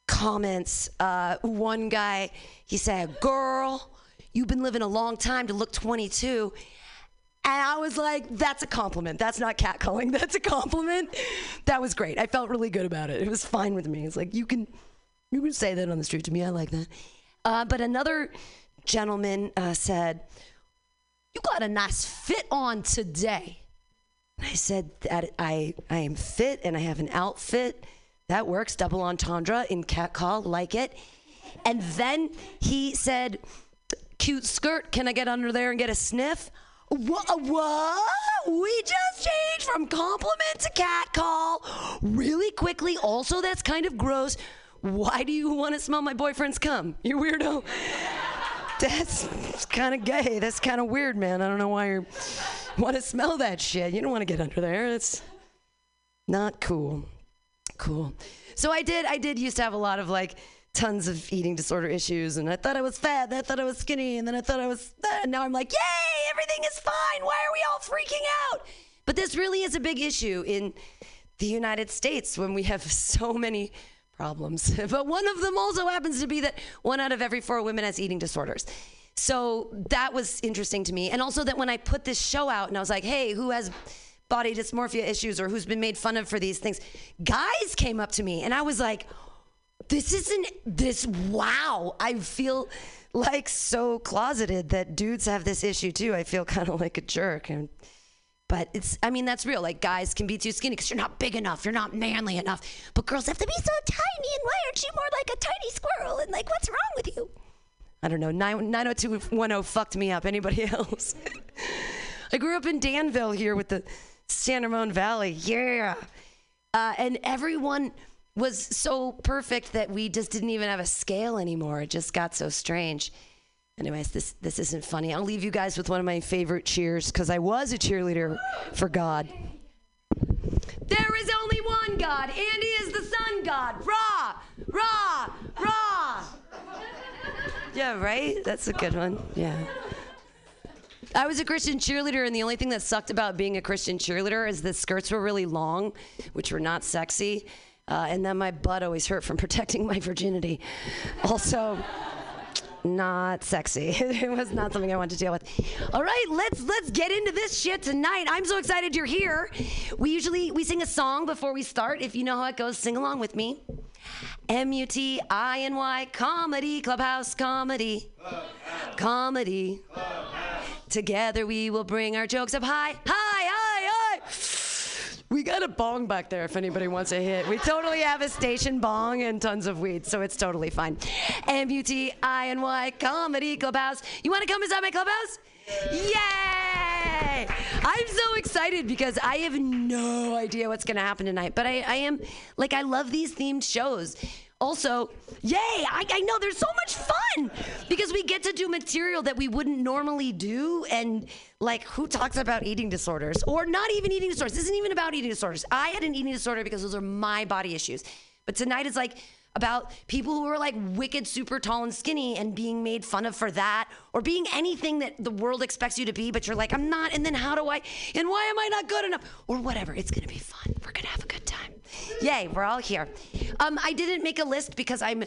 comments. Uh, one guy, he said, "Girl, you've been living a long time to look twenty-two." And I was like, that's a compliment. That's not catcalling. That's a compliment. That was great. I felt really good about it. It was fine with me. It's like, you can you can say that on the street to me. I like that. Uh, but another gentleman uh, said, "You got a nice fit on today." And I said, that I, I am fit and I have an outfit. That works. Double entendre in catcall. Like it. And then he said, "Cute skirt. Can I get under there and get a sniff?" What, what? We just changed from compliment to catcall really quickly. Also, that's kind of gross. Why do you want to smell my boyfriend's cum, you weirdo? That's kind of gay. That's kind of weird, man. I don't know why you want to smell that shit. You don't want to get under there. That's not cool. Cool. So I did, I did used to have a lot of like, tons of eating disorder issues, and I thought I was fat, and I thought I was skinny, and then I thought I was, uh, and now I'm like, yay, everything is fine, why are we all freaking out? But this really is a big issue in the United States when we have so many problems. But one of them also happens to be that one out of every four women has eating disorders. So that was interesting to me. And also that when I put this show out and I was like, hey, who has body dysmorphia issues or who's been made fun of for these things? Guys came up to me and I was like, This isn't, this, wow. I feel like so closeted that dudes have this issue too. I feel kind of like a jerk. And, but it's, I mean, that's real. Like guys can be too skinny because you're not big enough. You're not manly enougch. But girls have to be so tiny, and why aren't you more like a tiny squirrel? And like, what's wrong with you? I don't know, nine oh two one oh fucked me up. Anybody else? I grew up in Danville here with the San Ramon Valley. Yeah. Uh, and everyone was so perfect that we just didn't even have a scale anymore. It just got so strange. Anyways, this this isn't funny. I'll leave you guys with one of my favorite cheers, because I was a cheerleader for God. There is only one God, and he is the sun god. Ra, ra, ra. Yeah, right? That's a good one, yeah. I was a Christian cheerleader, and the only thing that sucked about being a Christian cheerleader is the skirts were really long, which were not sexy. Uh, and then my butt always hurt from protecting my virginity. Also, not sexy. It was not something I wanted to deal with. All right, let's let's get into this shit tonight. I'm so excited you're here. We usually, we sing a song before we start. If you know how it goes, sing along with me. M U T I N Y, comedy, clubhouse comedy. Clubhouse. Comedy. Clubhouse. Together we will bring our jokes up high, high, high, high. We got a bong back there if anybody wants a hit. We totally have a station bong and tons of weed, so it's totally fine. M U T I N Y, comedy, clubhouse. You want to come inside my clubhouse? Yay! I'm so excited because I have no idea what's going to happen tonight, but I, I am, like, I love these themed shows. Also, yay, I, I know, there's so much fun because we get to do material that we wouldn't normally do. And like, who talks about eating disorders or not even eating disorders? This isn't even about eating disorders. I had an eating disorder because those are my body issues. But tonight is like about people who are like wicked, super tall and skinny and being made fun of for that or being anything that the world expects you to be, but you're like, I'm not. And then how do I, and why am I not good enough or whatever? It's going to be fun. We're going to have a good time. Yay, we're all here. Um, I didn't make a list because I'm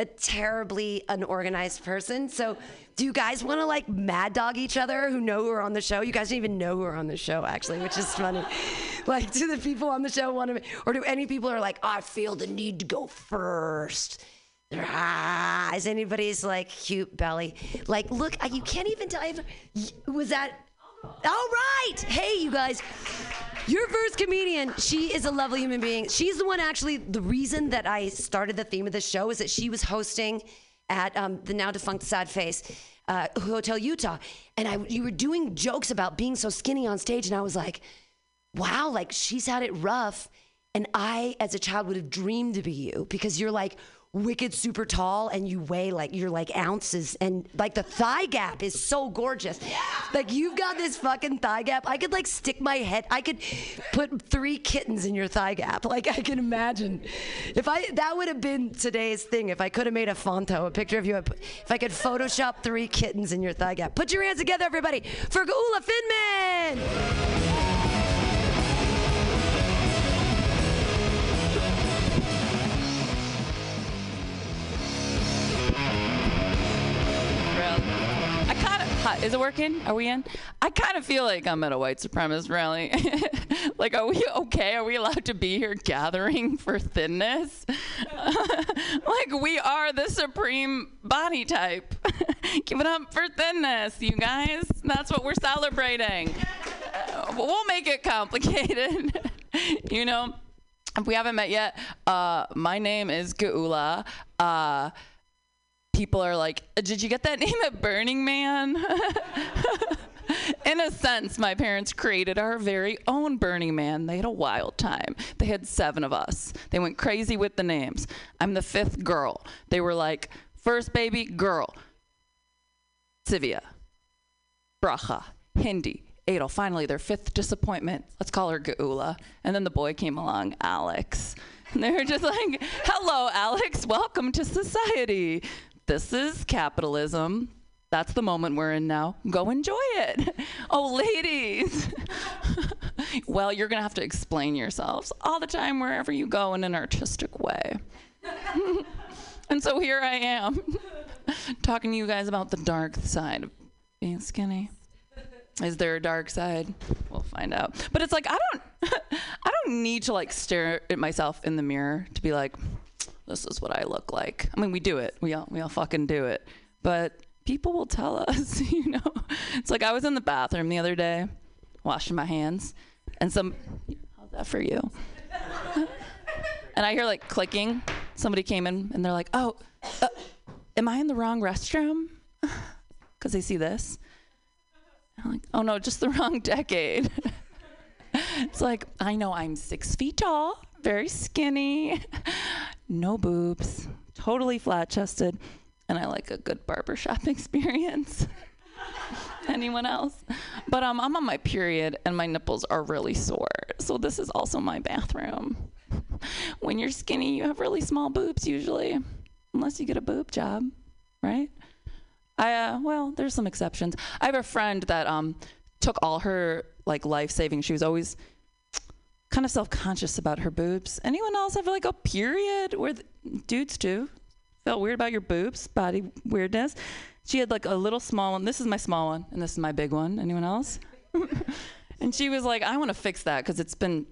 a terribly unorganized person. So do you guys want to like mad dog each other who know who are on the show? You guys don't even know who are on the show actually, which is funny. Like do the people on the show want to, or do any people who are like, oh, I feel the need to go first? Ah, is anybody's like cute belly? Like, look, you can't even tell. Was that? All right. Hey, you guys. Your first comedian, she is a lovely human being. She's the one, actually, the reason that I started the theme of the show is that she was hosting at um, the now defunct Sad Face uh, Hotel Utah. And I, you were doing jokes about being so skinny on stage. And I was like, wow, like she's had it rough. And I, as a child, would have dreamed to be you because you're like wicked super tall and you weigh like you're like ounces and like the thigh gap is so gorgeous. Yeah. Like you've got this fucking thigh gap. I could like stick my head. I could put three kittens in your thigh gap. Like I can imagine if I, that would have been today's thing. If I could have made a Fonto, a picture of you, if I could Photoshop three kittens in your thigh gap. Put your hands together, everybody, for Gaula Finman. Is it working? Are we in? I kind of feel like I'm at a white supremacist rally. Like, are we okay? Are we allowed to be here gathering for thinness? Like, we are the supreme body type. Give it up for thinness, you guys. That's what we're celebrating. Uh, we'll make it complicated. You know, if we haven't met yet, uh, my name is Gaula. Uh, people are like, did you get that name at Burning Man? In a sense, my parents created our very own Burning Man. They had a wild time. They had seven of us. They went crazy with the names. I'm the fifth girl. They were like, first baby, girl. Sivia, Bracha, Hindi, Adel. Finally, their fifth disappointment. Let's call her Gaula. And then the boy came along, Alex. And they were just like, hello, Alex. Welcome to society. This is capitalism. That's the moment we're in now. Go enjoy it. Oh, ladies. Well, you're going to have to explain yourselves all the time wherever you go in an artistic way. And so here I am, talking to you guys about the dark side of being skinny. Is there a dark side? We'll find out. But it's like, I don't I don't need to like stare at myself in the mirror to be like, this is what I look like. I mean, we do it. We all, we all fucking do it. But people will tell us, you know. It's like I was in the bathroom the other day, washing my hands, and some, how's that for you? And I hear like clicking. Somebody came in and they're like, oh, uh, am I in the wrong restroom? Because they see this. I'm like, oh no, just the wrong decade. It's like, I know I'm six feet tall, very skinny, no boobs, totally flat-chested, and I like a good barbershop experience. Anyone else? But um, I'm on my period, and my nipples are really sore, so this is also my bathroom. When you're skinny, you have really small boobs usually, unless you get a boob job, right? I, uh, well, there's some exceptions. I have a friend that um, took all her like life-saving. She was always kind of self-conscious about her boobs. Anyone else have like a period where th- dudes do? Felt weird about your boobs, body weirdness. She had like a little small one. This is my small one, and this is my big one. Anyone else? And she was like, I want to fix that because it's been,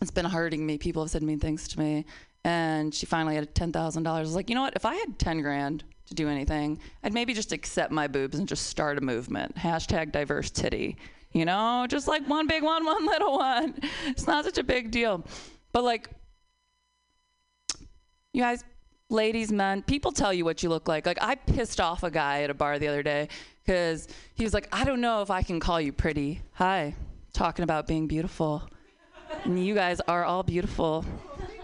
it's been hurting me. People have said mean things to me. And she finally had ten thousand dollars. I was like, you know what? If I had ten grand, to do anything, I'd maybe just accept my boobs and just start a movement. Hashtag diverse titty. You know, just like one big one, one little one. It's not such a big deal. But like, you guys, ladies, men, people tell you what you look like. Like I pissed off a guy at a bar the other day because he was like, I don't know if I can call you pretty. Hi, talking about being beautiful. And you guys are all beautiful.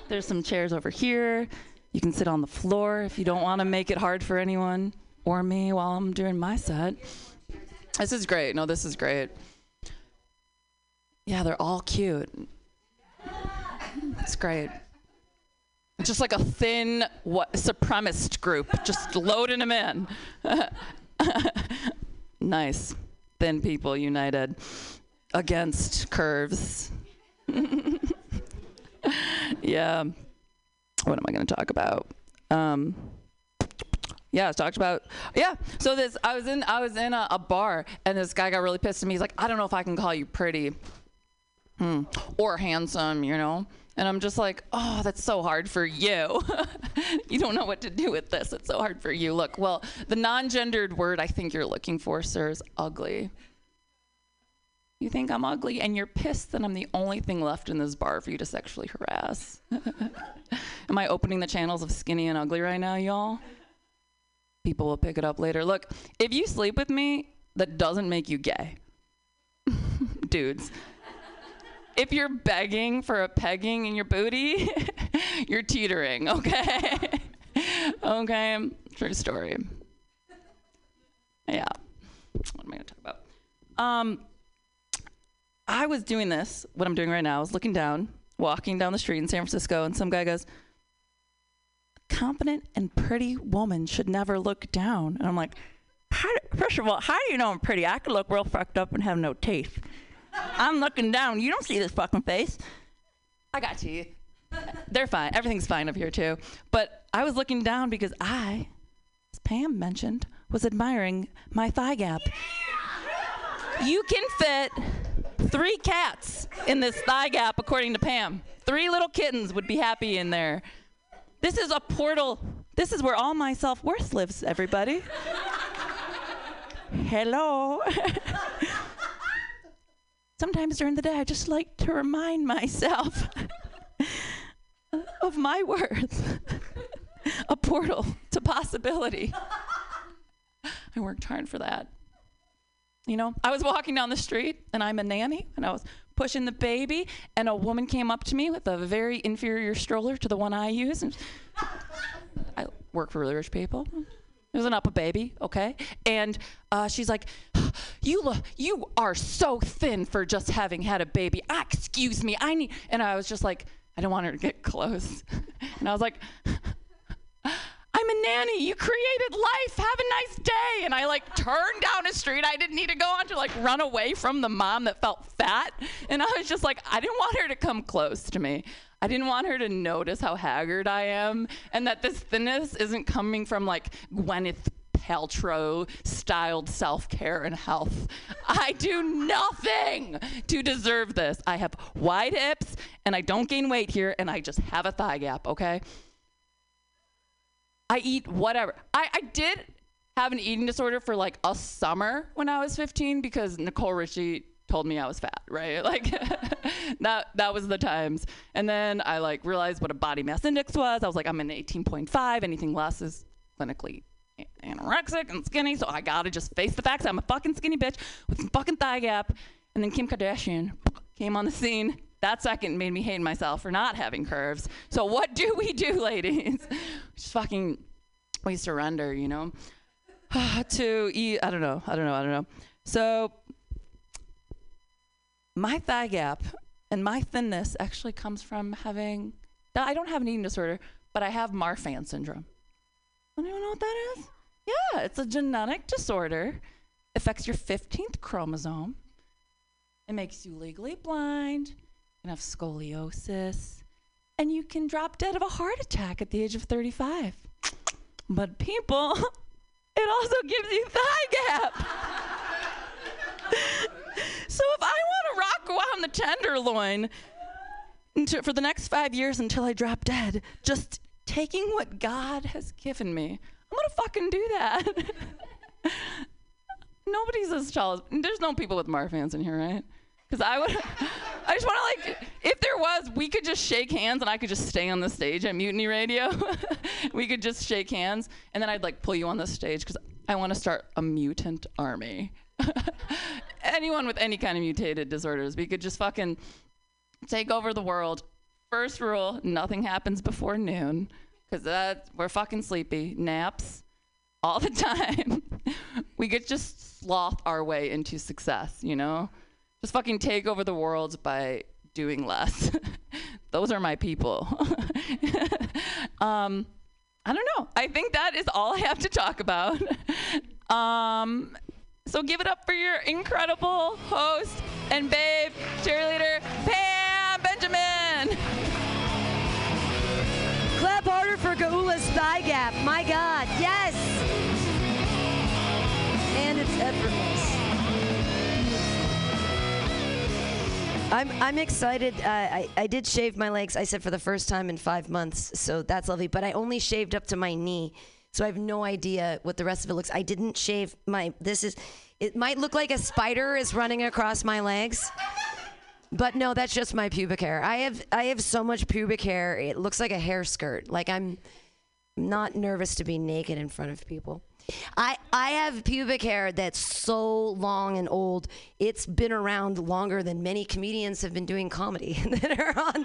There's some chairs over here. You can sit on the floor if you don't want to make it hard for anyone or me while I'm doing my set. This is great. No, this is great. Yeah, they're all cute. It's great. It's just like a thin what, supremacist group, just loading them in. Nice. Thin people united against curves. Yeah. What am I going to talk about? Um, yeah, I talked about, yeah. So this, I was in, I was in a, a bar, and this guy got really pissed at me. He's like, I don't know if I can call you pretty, hmm. or handsome, you know? And I'm just like, oh, that's so hard for you. You don't know what to do with this. It's so hard for you. Look, well, the non-gendered word I think you're looking for, sir, is ugly. You think I'm ugly, and you're pissed that I'm the only thing left in this bar for you to sexually harass. Am I opening the channels of skinny and ugly right now, y'all? People will pick it up later. Look, if you sleep with me, that doesn't make you gay. Dudes. If you're begging for a pegging in your booty, you're teetering, okay? Okay, true story. Yeah. What am I gonna talk about? Um. I was doing this, what I'm doing right now, I was looking down, walking down the street in San Francisco, and some guy goes, a confident and pretty woman should never look down. And I'm like, how do, first of all, how do you know I'm pretty? I could look real fucked up and have no teeth. I'm looking down. You don't see this fucking face. I got teeth. They're fine. Everything's fine up here, too. But I was looking down because I, as Pam mentioned, was admiring my thigh gap. Yeah! You can fit three cats in this thigh gap, according to Pam. Three little kittens would be happy in there. This is a portal. This is where all my self-worth lives, everybody. Hello. Sometimes during the day, I just like to remind myself of my worth. A portal to possibility. I worked hard for that. You know, I was walking down the street, and I'm a nanny, and I was pushing the baby, and a woman came up to me with a very inferior stroller to the one I use. And I work for really rich people. It was an up a baby, okay? And uh, she's like, you lo- you are so thin for just having had a baby. Ah, excuse me, I need, and I was just like, I didn't want her to get close. And I was like, I'm a nanny, you created life, have a nice day. And I like turned down a street I didn't need to go on to, like run away from the mom that felt fat. And I was just like, I didn't want her to come close to me. I didn't want her to notice how haggard I am and that this thinness isn't coming from like Gwyneth Paltrow styled self-care and health. I do nothing to deserve this. I have wide hips and I don't gain weight here and I just have a thigh gap, okay? I eat whatever. I, I did have an eating disorder for like a summer when I was fifteen because Nicole Richie told me I was fat, right? Like that that was the times. And then I like realized what a body mass index was. I was like, I'm an eighteen point five, anything less is clinically anorexic and skinny, so I gotta just face the facts. I'm a fucking skinny bitch with some fucking thigh gap. And then Kim Kardashian came on the scene. That second made me hate myself for not having curves. So what do we do, ladies? Just fucking, we surrender, you know? to eat, I don't know, I don't know, I don't know. So my thigh gap and my thinness actually comes from having, I don't have an eating disorder, but I have Marfan syndrome. Anyone know what that is? Yeah, it's a genetic disorder. Affects your fifteenth chromosome. It makes you legally blind. You can have scoliosis, and you can drop dead of a heart attack at the age of thirty-five. But people, it also gives you thigh gap. So if I want to rock around the tenderloin into, for the next five years until I drop dead, just taking what God has given me, I'm going to fucking do that. Nobody's as tall as, there's no people with Marfans in here, right? Because I would, I just want to like, if there was, we could just shake hands and I could just stay on the stage at Mutiny Radio. We could just shake hands and then I'd like pull you on the stage because I want to start a mutant army. Anyone with any kind of mutated disorders, we could just fucking take over the world. First rule, nothing happens before noon because that we're fucking sleepy. Naps all the time. We could just sloth our way into success, you know? Just fucking take over the world by doing less. Those are my people. um, I don't know. I think that is all I have to talk about. um, so give it up for your incredible host and babe cheerleader, Pam Benjamin. Clap harder for Gaula's thigh gap. My God, yes. And it's effortless. I'm I'm excited. Uh, I, I did shave my legs, I said, for the first time in five months, so that's lovely. But I only shaved up to my knee, so I have no idea what the rest of it looks. I didn't shave my, this is, it might look like a spider is running across my legs, but no, that's just my pubic hair. I have I have so much pubic hair, it looks like a hair skirt. Like I'm not nervous to be naked in front of people. I, I have pubic hair that's so long and old, it's been around longer than many comedians have been doing comedy that are on.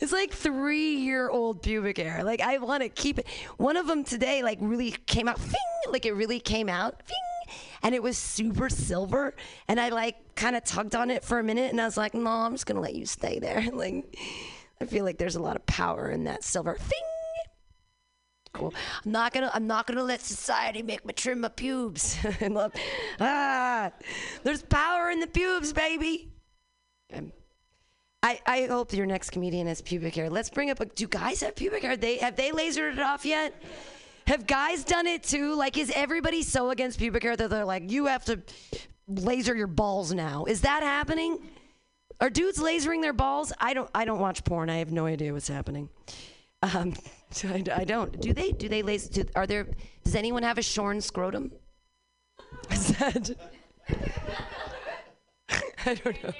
It's like three-year-old pubic hair. Like, I want to keep it. One of them today, like, really came out. Fing! Like, it really came out. Fing! And it was super silver. And I, like, kind of tugged on it for a minute. And I was like, no, I'm just going to let you stay there. Like, I feel like there's a lot of power in that silver. Fing! Cool. I'm not gonna. I'm not gonna let society make me trim my pubes. I love, ah, there's power in the pubes, baby. Um, I I hope your next comedian has pubic hair. Let's bring up. A, do guys have pubic hair? They have they lasered it off yet? Have guys done it too? Like, is everybody so against pubic hair that they're like, you have to laser your balls now. Is that happening? Are dudes lasering their balls? I don't. I don't watch porn. I have no idea what's happening. Um, so I, I don't. Do they? Do they laser? Do, are there? Does anyone have a shorn scrotum? Is that? I don't know.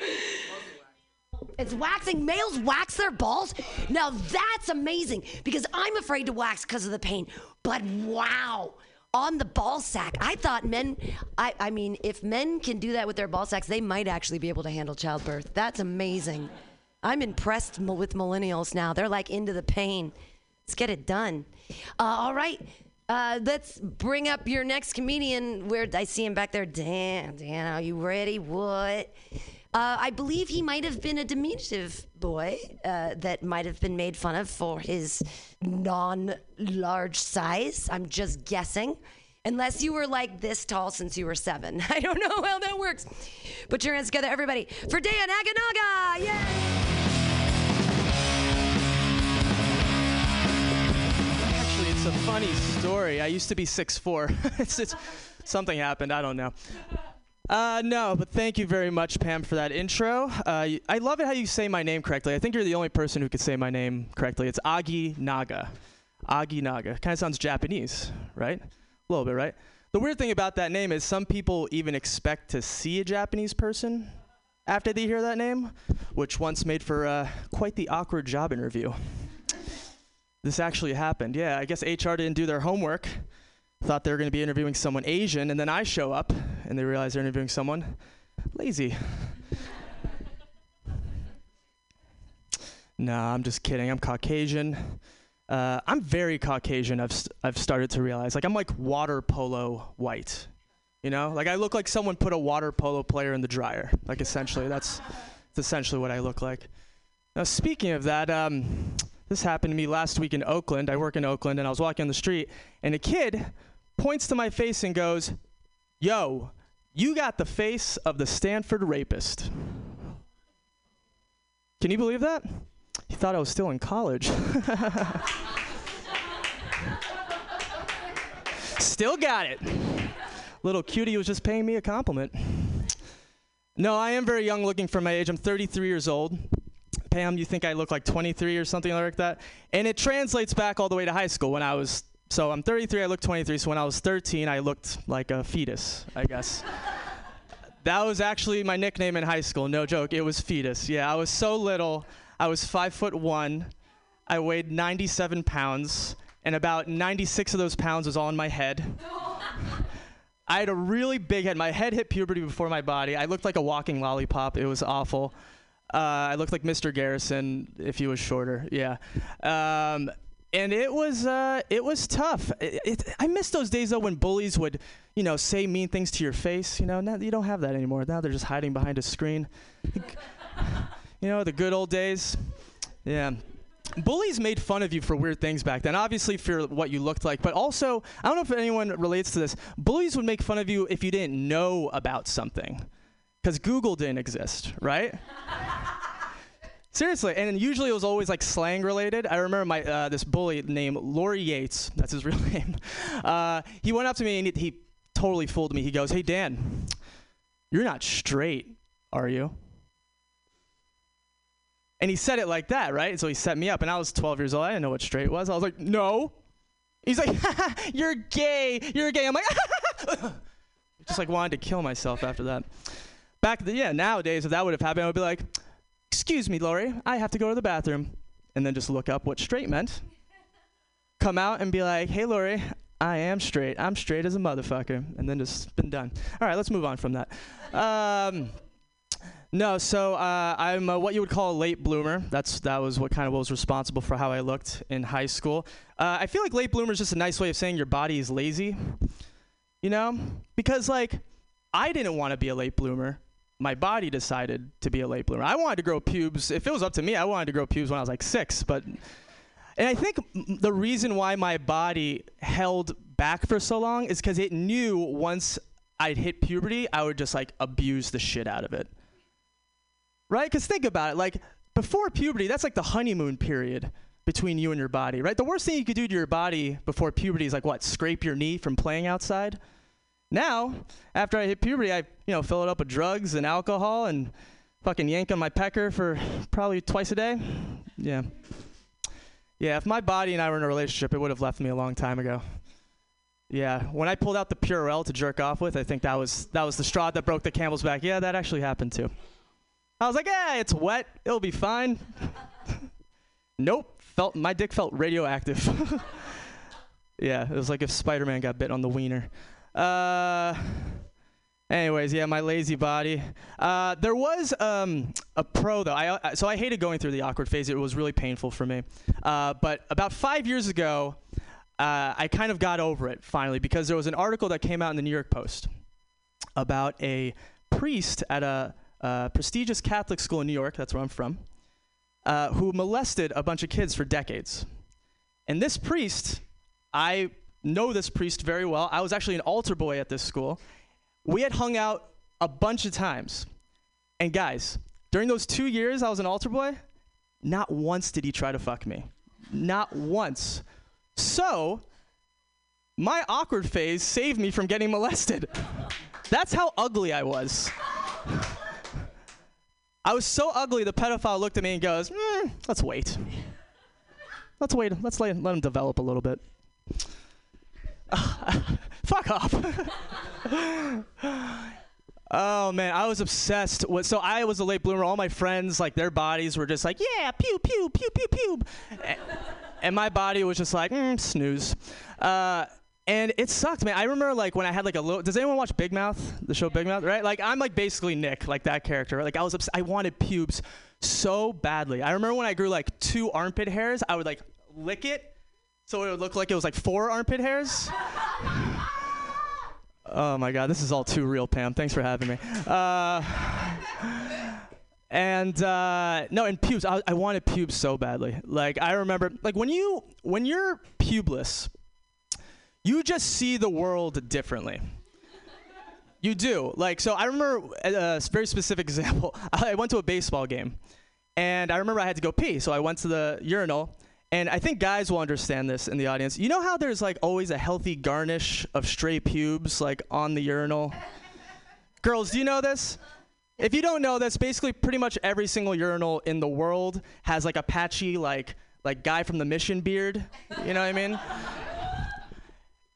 It's waxing. Males wax their balls? Now that's amazing, because I'm afraid to wax because of the pain. But wow, on the ball sack. I thought men, I, I mean, if men can do that with their ball sacks, they might actually be able to handle childbirth. That's amazing. I'm impressed m- with millennials now. They're like into the pain. Let's get it done. Uh, all right. Uh, let's bring up your next comedian. Where I see him back there. Dan, Dan, are you ready? What? Uh, I believe he might have been a diminutive boy uh, that might have been made fun of for his non-large size. I'm just guessing. Unless you were like this tall since you were seven. I don't know how that works. Put your hands together, everybody, for Dan Aganaga. Yay! Actually, it's a funny story. I used to be six foot four. it's, it's, something happened. I don't know. Uh, no, but thank you very much, Pam, for that intro. Uh, I love it how you say my name correctly. I think you're the only person who could say my name correctly. It's Agi Naga. Agi Naga. Kind of sounds Japanese, right? A little bit, right? The weird thing about that name is some people even expect to see a Japanese person after they hear that name, which once made for uh, quite the awkward job interview. This actually happened. Yeah, I guess H R didn't do their homework. Thought they were going to be interviewing someone Asian, and then I show up, and they realize they're interviewing someone lazy. Nah, I'm just kidding. I'm Caucasian. Uh, I'm very Caucasian, I've st- I've started to realize. Like, I'm like water polo white, you know? Like, I look like someone put a water polo player in the dryer. Like, essentially, that's, that's essentially what I look like. Now, speaking of that, um, this happened to me last week in Oakland. I work in Oakland, and I was walking on the street, and a kid points to my face and goes, "Yo, you got the face of the Stanford rapist." Can you believe that? He thought I was still in college. Still got it. Little cutie was just paying me a compliment. No, I am very young looking for my age. I'm thirty-three years old. Pam, you think I look like twenty-three or something like that? And it translates back all the way to high school when I was... So I'm thirty-three, I looked twenty-three, so when I was thirteen, I looked like a fetus, I guess. That was actually my nickname in high school, no joke, it was fetus. Yeah, I was so little, I was five foot one, I weighed ninety-seven pounds, and about ninety-six of those pounds was all in my head. I had a really big head, my head hit puberty before my body, I looked like a walking lollipop, it was awful. Uh, I looked like Mister Garrison if he was shorter, yeah. Um, And it was uh, it was tough. It, it, I miss those days though when bullies would, you know, say mean things to your face. You know, now you don't have that anymore. Now they're just hiding behind a screen. You know, the good old days. Yeah, bullies made fun of you for weird things back then. Obviously for what you looked like, but also I don't know if anyone relates to this. Bullies would make fun of you if you didn't know about something, because Google didn't exist, right? Seriously, and usually it was always like slang related. I remember my uh, this bully named Lori Yates, that's his real name. Uh, he went up to me and he, he totally fooled me. He goes, "Hey Dan, you're not straight, are you?" And he said it like that, right? So he set me up, and I was twelve years old. I didn't know what straight was. I was like, "No." He's like, "You're gay, you're gay." I'm like, just like wanted to kill myself after that. Back then, yeah, nowadays if that would have happened, I would be like, "Excuse me, Lori, I have to go to the bathroom," and then just look up what straight meant, come out and be like, "Hey, Lori, I am straight. I'm straight as a motherfucker," and then just been done. All right, let's move on from that. Um, no, so uh, I'm uh, what you would call a late bloomer. That's That was what kind of what was responsible for how I looked in high school. Uh, I feel like late bloomer is just a nice way of saying your body is lazy, you know? Because, like, I didn't want to be a late bloomer. My body decided to be a late bloomer. I wanted to grow pubes. If it was up to me, I wanted to grow pubes when I was like six. But, and I think the reason why my body held back for so long is because it knew once I'd hit puberty, I would just like abuse the shit out of it. Right? Because think about it. Like before puberty, that's like the honeymoon period between you and your body, right? The worst thing you could do to your body before puberty is like what? Scrape your knee from playing outside? Now, after I hit puberty, I, you know, fill it up with drugs and alcohol and fucking yank on my pecker for probably twice a day. Yeah. Yeah, if my body and I were in a relationship, it would have left me a long time ago. Yeah, when I pulled out the Purell to jerk off with, I think that was that was the straw that broke the camel's back. Yeah, that actually happened too. I was like, eh, it's wet, it'll be fine. Nope, felt my dick felt radioactive. Yeah, it was like if Spider-Man got bit on the wiener. Uh, anyways, yeah, my lazy body. Uh, there was um, a pro though. I, so I hated going through the awkward phase. It was really painful for me. Uh, but about five years ago. Uh, I kind of got over it finally because there was an article that came out in the New York Post about a priest at a, a prestigious Catholic school in New York, that's where I'm from, uh, who molested a bunch of kids for decades. And this priest, I know this priest very well. I was actually an altar boy at this school. We had hung out a bunch of times. And guys, during those two years I was an altar boy, not once did he try to fuck me. Not once. So, my awkward phase saved me from getting molested. That's how ugly I was. I was so ugly, the pedophile looked at me and goes, mm, let's wait. Let's wait, let's let, let him develop a little bit. Uh, fuck off. Oh man, I was obsessed with, so I was a late bloomer. All my friends, like their bodies were just like, yeah, pew, pew, pew, pew, pew. And my body was just like, mm, snooze. Uh, and it sucked, man. I remember like when I had like a little, does anyone watch Big Mouth? The show Big Mouth, right? Like I'm like basically Nick, like that character. Like I was, obs- I wanted pubes so badly. I remember when I grew like two armpit hairs, I would like lick it so it would look like it was like four armpit hairs. Oh my God, this is all too real, Pam. Thanks for having me. Uh, And, uh, no, and pubes, I, I wanted pubes so badly. Like, I remember, like, when you, when you're pubeless, you just see the world differently. You do. Like, so I remember a, a very specific example. I went to a baseball game, and I remember I had to go pee, so I went to the urinal, and I think guys will understand this in the audience. You know how there's, like, always a healthy garnish of stray pubes, like, on the urinal? Girls, do you know this? If you don't know this, basically pretty much every single urinal in the world has like a patchy like like guy from the mission beard, you know what I mean?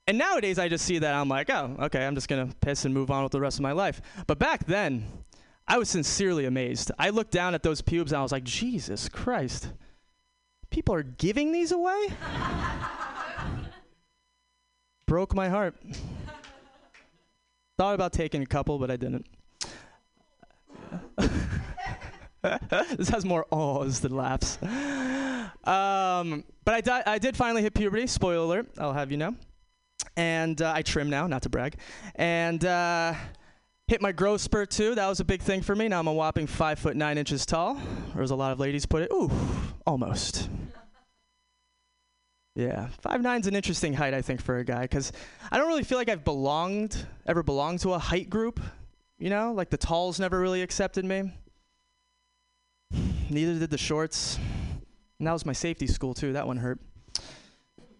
And nowadays I just see that, I'm like, oh, okay, I'm just gonna piss and move on with the rest of my life. But back then, I was sincerely amazed. I looked down at those pubes and I was like, Jesus Christ, people are giving these away? Broke my heart. Thought about taking a couple, but I didn't. This has more ahs than laughs. Um, but I, di- I did finally hit puberty, spoiler alert, I'll have you know. And uh, I trim now, not to brag. And uh, hit my growth spurt too, that was a big thing for me. Now I'm a whopping five foot nine inches tall, or as a lot of ladies put it, ooh, almost. Yeah, five nine's an interesting height I think for a guy, because I don't really feel like I've belonged, ever belonged to a height group. You know, like the talls never really accepted me. Neither did the shorts. And that was my safety school too, that one hurt.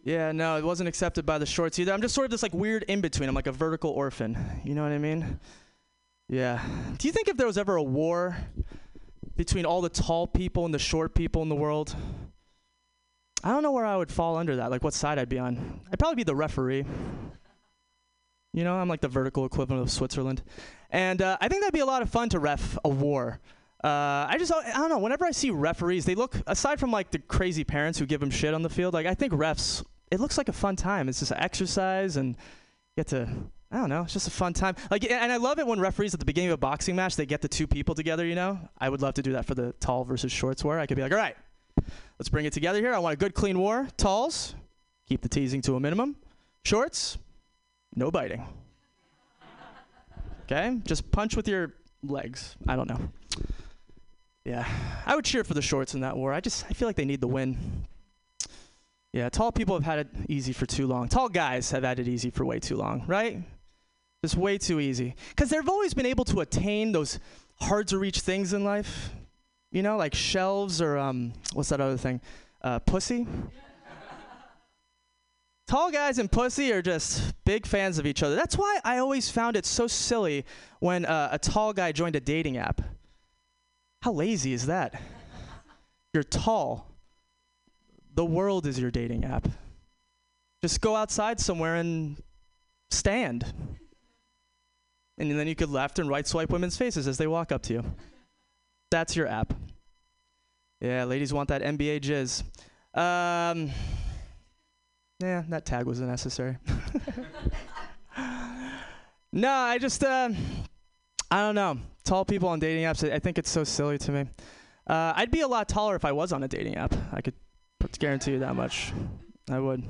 Yeah, no, it wasn't accepted by the shorts either. I'm just sort of this like weird in-between. I'm like a vertical orphan, you know what I mean? Yeah. Do you think if there was ever a war between all the tall people and the short people in the world? I don't know where I would fall under that, like what side I'd be on. I'd probably be the referee. You know, I'm like the vertical equivalent of Switzerland. And uh, I think that'd be a lot of fun to ref a war. Uh, I just, I don't know, whenever I see referees, they look, aside from like the crazy parents who give them shit on the field, like I think refs, it looks like a fun time. It's just an exercise and get to, I don't know, it's just a fun time. Like, and I love it when referees at the beginning of a boxing match, they get the two people together, you know? I would love to do that for the tall versus shorts war. I could be like, all right, let's bring it together here. I want a good clean war. Talls, keep the teasing to a minimum. Shorts, no biting. Okay? Just punch with your legs. I don't know. Yeah. I would cheer for the shorts in that war. I just, I feel like they need the win. Yeah, tall people have had it easy for too long. Tall guys have had it easy for way too long, right? Just way too easy. Because they've always been able to attain those hard-to-reach things in life. You know, like shelves or, um, what's that other thing? Uh, pussy? Tall guys and pussy are just big fans of each other. That's why I always found it so silly when uh, a tall guy joined a dating app. How lazy is that? You're tall. The world is your dating app. Just go outside somewhere and stand. And then you could left and right swipe women's faces as they walk up to you. That's your app. Yeah, ladies want that N B A jizz. Um, yeah, that tag wasn't necessary. No, I just, uh, I don't know. Tall people on dating apps, I think it's so silly to me. Uh, I'd be a lot taller if I was on a dating app. I could guarantee you that much. I would.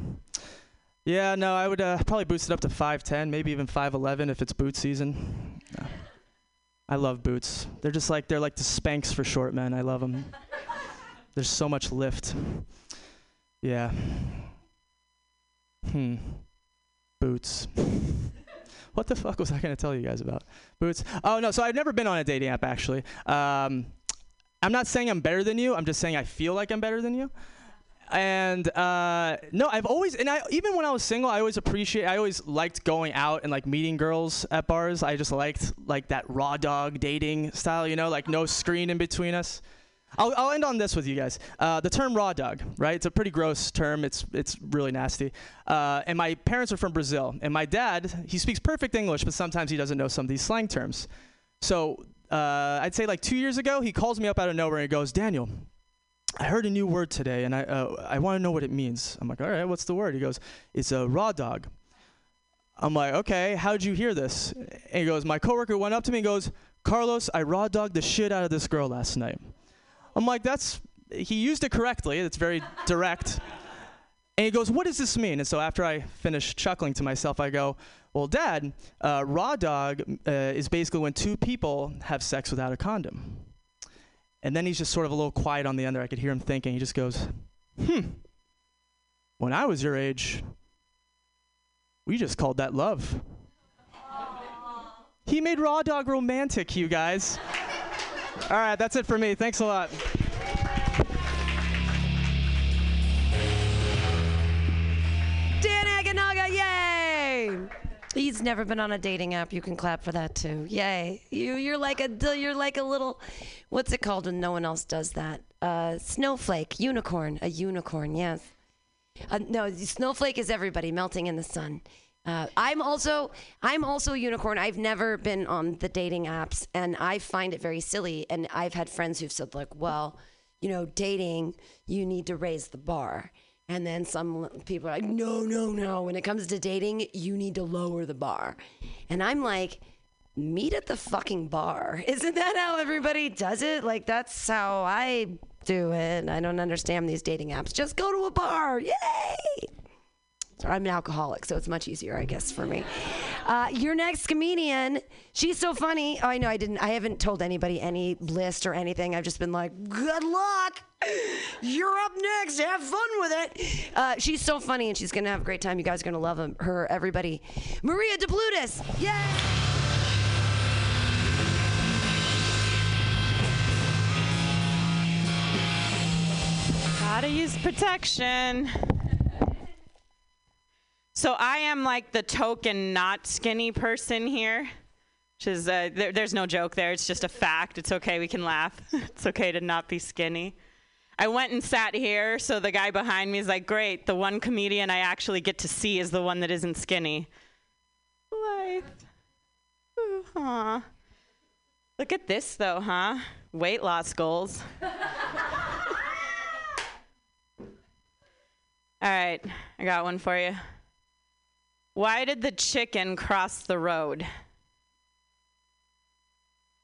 Yeah, no, I would uh, probably boost it up to five ten, maybe even five eleven if it's boot season. No. I love boots. They're just like, they're like the Spanx for short men. I love them. There's so much lift. Yeah. Hmm. Boots. What the fuck was I going to tell you guys about? Boots. Oh, no, so I've never been on a dating app, actually. Um, I'm not saying I'm better than you. I'm just saying I feel like I'm better than you. And uh, no, I've always, and I even when I was single, I always appreciate, I always liked going out and like meeting girls at bars. I just liked like that raw dog dating style, you know, like no screen in between us. I'll, I'll end on this with you guys. Uh, the term raw dog, right? It's a pretty gross term. It's it's really nasty. Uh, and my parents are from Brazil, and my dad, he speaks perfect English, but sometimes he doesn't know some of these slang terms. So uh, I'd say like two years ago, he calls me up out of nowhere and he goes, Daniel, I heard a new word today, and I uh, I want to know what it means. I'm like, all right, what's the word? He goes, it's a raw dog. I'm like, okay, how'd you hear this? And he goes, my coworker went up to me and goes, Carlos, I raw dogged the shit out of this girl last night. I'm like, that's, he used it correctly. It's very direct. And he goes, what does this mean? And so after I finish chuckling to myself, I go, well, Dad, uh, raw dog uh, is basically when two people have sex without a condom. And then he's just sort of a little quiet on the end there. I could hear him thinking. He just goes, hmm, when I was your age, we just called that love. Aww. He made raw dog romantic, you guys. All right, that's it for me. Thanks a lot. Dan Aganaga, yay! He's never been on a dating app. You can clap for that too. Yay! You, you're like a, you're like a little, what's it called when no one else does that? Uh, snowflake, unicorn, a unicorn. Yes. Uh, no, snowflake is everybody melting in the sun. Uh, I'm also, I'm also a unicorn. I've never been on the dating apps, and I find it very silly. And I've had friends who've said like, well, you know, dating, you need to raise the bar. And then some people are like, no, no, no. When it comes to dating, you need to lower the bar. And I'm like, meet at the fucking bar. Isn't that how everybody does it? Like, that's how I do it. I don't understand these dating apps. Just go to a bar. Yay! I'm an alcoholic, so it's much easier, I guess, for me. Uh, your next comedian, she's so funny. Oh, I know I didn't. I haven't told anybody any list or anything. I've just been like, good luck. You're up next. Have fun with it. Uh, she's so funny, and she's going to have a great time. You guys are going to love him, her, everybody. Maria Deflutis. Yay! Gotta use protection. So I am like the token not skinny person here, which is, uh, there, there's no joke there, it's just a fact. It's okay, we can laugh. It's okay to not be skinny. I went and sat here, so the guy behind me is like, great, the one comedian I actually get to see is the one that isn't skinny. Life. Ooh, aw. Look at this though, huh? Weight loss goals. All right, I got one for you. Why did the chicken cross the road?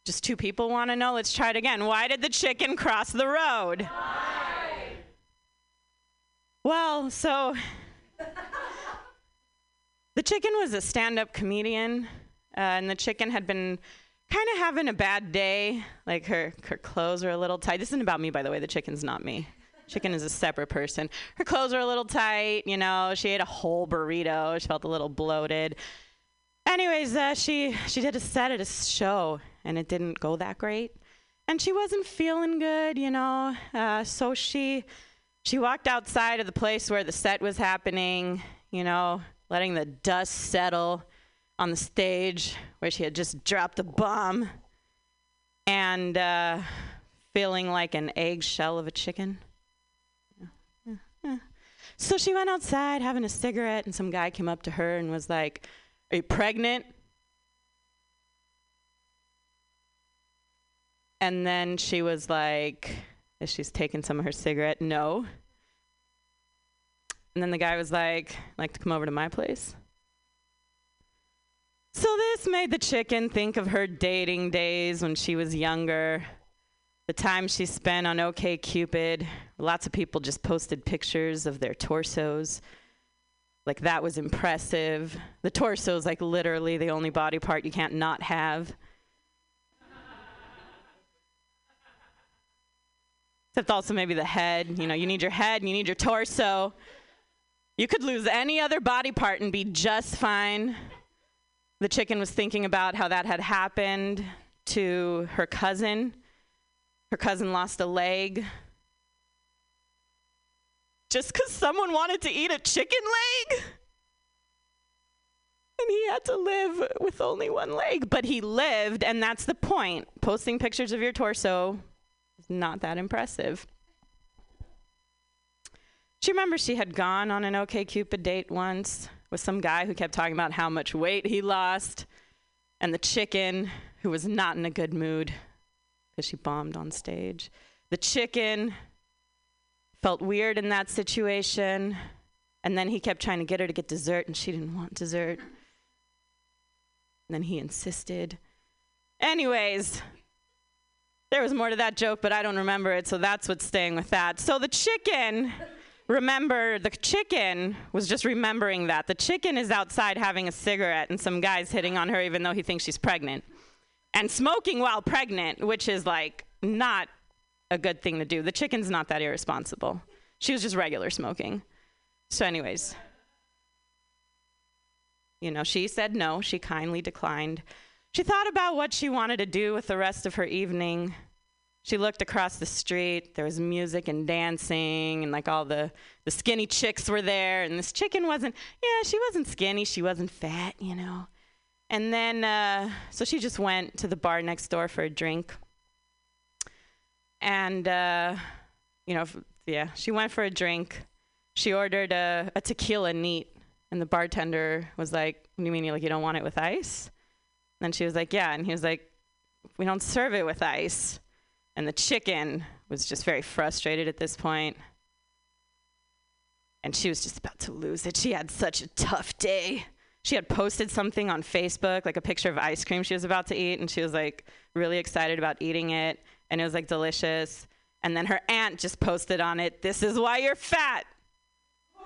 Just two people want to know. Let's try it again. Why did the chicken cross the road? Why? Well, so the chicken was a stand-up comedian, uh, and the chicken had been kind of having a bad day. Like her, her clothes were a little tight. This isn't about me, by the way. The chicken's not me. Chicken is a separate person. Her clothes are a little tight, you know. She ate a whole burrito. She felt a little bloated. Anyways, uh, she she did a set at a show, and it didn't go that great. And she wasn't feeling good, you know. Uh, so she she walked outside of the place where the set was happening, you know, letting the dust settle on the stage where she had just dropped a bomb, and uh, feeling like an eggshell of a chicken. So she went outside having a cigarette, and some guy came up to her and was like, "Are you pregnant?" And then she was like, as she's taking some of her cigarette, "No." And then the guy was like, "Like to come over to my place?" So this made the chicken think of her dating days when she was younger, the time she spent on OkCupid. Lots of people just posted pictures of their torsos, like that was impressive. The torso is like literally the only body part you can't not have. Except also maybe the head. You know, you need your head and you need your torso. You could lose any other body part and be just fine. The chicken was thinking about how that had happened to her cousin. Her cousin lost a leg. Just because someone wanted to eat a chicken leg? And he had to live with only one leg. But he lived, and that's the point. Posting pictures of your torso is not that impressive. Do you remember she had gone on an OkCupid date once with some guy who kept talking about how much weight he lost, and the chicken, who was not in a good mood because she bombed on stage. The chicken felt weird in that situation, and then he kept trying to get her to get dessert, and she didn't want dessert. And then he insisted. Anyways, there was more to that joke, but I don't remember it, so that's what's staying with that. So the chicken... Remember, the chicken was just remembering that. The chicken is outside having a cigarette, and some guy's hitting on her even though he thinks she's pregnant. And smoking while pregnant, which is, like, not a good thing to do. The chicken's not that irresponsible. She was just regular smoking. So anyways, you know, she said no. She kindly declined. She thought about what she wanted to do with the rest of her evening. She looked across the street. There was music and dancing, and like all the, the skinny chicks were there, and this chicken wasn't, yeah, she wasn't skinny. She wasn't fat, you know. And then, uh, so she just went to the bar next door for a drink. And, uh, you know, f- yeah, she went for a drink. She ordered a, a tequila neat, and the bartender was like, "What do you mean, you, like, you don't want it with ice?" And she was like, "Yeah." And he was like, "We don't serve it with ice." And the chicken was just very frustrated at this point. And she was just about to lose it. She had such a tough day. She had posted something on Facebook, like a picture of ice cream she was about to eat, and she was like really excited about eating it, and it was like delicious. And then her aunt just posted on it, "This is why you're fat."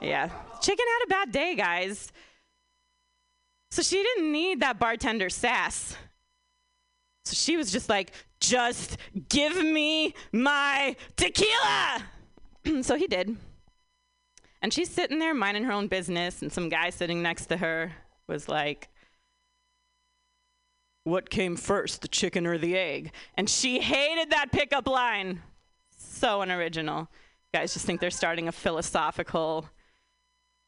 Yeah, chicken had a bad day, guys. So she didn't need that bartender sass. So she was just like, "Just give me my tequila." So he did. And she's sitting there minding her own business, and some guy sitting next to her was like, "What came first, the chicken or the egg?" And she hated that pickup line. So unoriginal. Guys just think they're starting a philosophical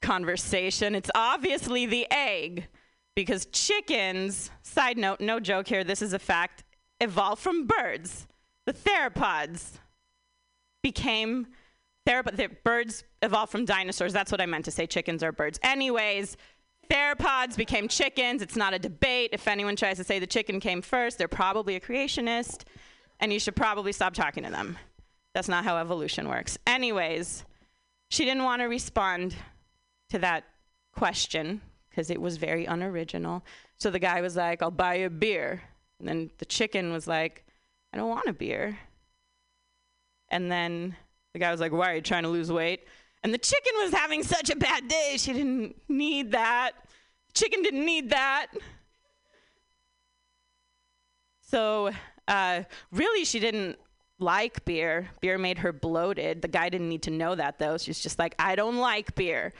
conversation. It's obviously the egg, because chickens, side note, no joke here, this is a fact, evolved from birds. The theropods became therop- the birds evolved from dinosaurs. That's what I meant to say. Chickens are birds. Anyways, theropods became chickens. It's not a debate. If anyone tries to say the chicken came first, they're probably a creationist, and you should probably stop talking to them. That's not how evolution works. Anyways, she didn't want to respond to that question because it was very unoriginal. So the guy was like, "I'll buy you a beer." And then the chicken was like, "I don't want a beer." And then the guy was like, "Why are you trying to lose weight?" And the chicken was having such a bad day. She didn't need that. Chicken didn't need that. So uh, really, she didn't like beer. Beer made her bloated. The guy didn't need to know that, though. She's just like, "I don't like beer."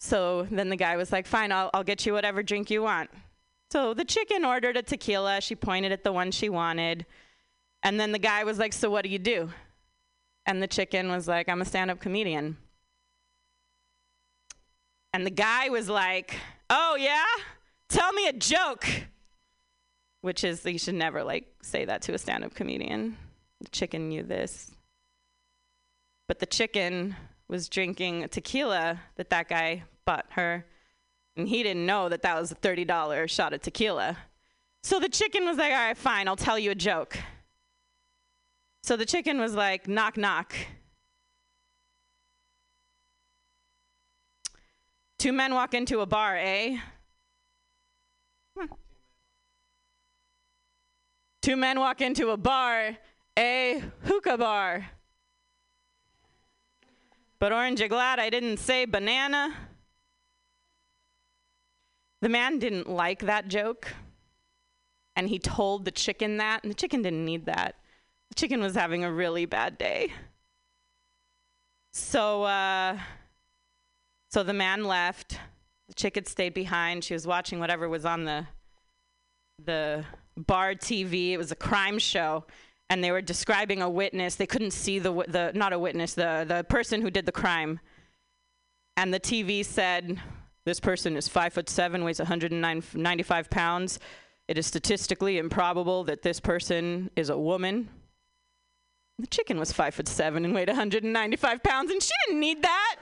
So then the guy was like, "Fine, I'll, I'll get you whatever drink you want." So the chicken ordered a tequila. She pointed at the one she wanted. And then the guy was like, "So what do you do?" And the chicken was like, "I'm a stand-up comedian." And the guy was like, oh, yeah? Tell me a joke. Which is, you should never, like, say that to a stand-up comedian. The chicken knew this. But the chicken was drinking tequila that that guy bought her. And he didn't know that that was a thirty dollars shot of tequila. So the chicken was like, all right, fine, I'll tell you a joke. So the chicken was like, knock, knock. Two men walk into a bar, eh? Huh. Two men walk into a bar, a hookah bar. But orange, you glad I didn't say banana? The man didn't like that joke. And he told the chicken that, and the chicken didn't need that. The chicken was having a really bad day. So, uh... So the man left, the chick had stayed behind, she was watching whatever was on the the bar T V, it was a crime show, and they were describing a witness, they couldn't see the, the not a witness, the, the person who did the crime. And the T V said, this person is five foot seven, weighs one hundred ninety-five pounds, it is statistically improbable that this person is a woman. The chicken was five foot seven and weighed one hundred ninety-five pounds, and she didn't need that.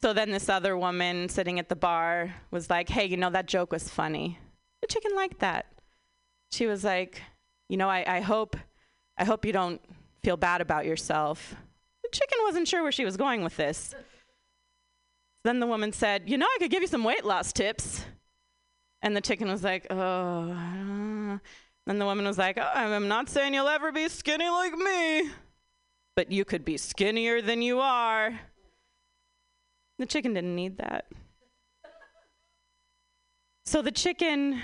So then this other woman sitting at the bar was like, hey, you know, that joke was funny. The chicken liked that. She was like, you know, I, I hope I hope you don't feel bad about yourself. The chicken wasn't sure where she was going with this. Then the woman said, you know, I could give you some weight loss tips. And the chicken was like, oh. Uh. And the woman was like, oh, I'm not saying you'll ever be skinny like me, but you could be skinnier than you are. The chicken didn't need that. So the chicken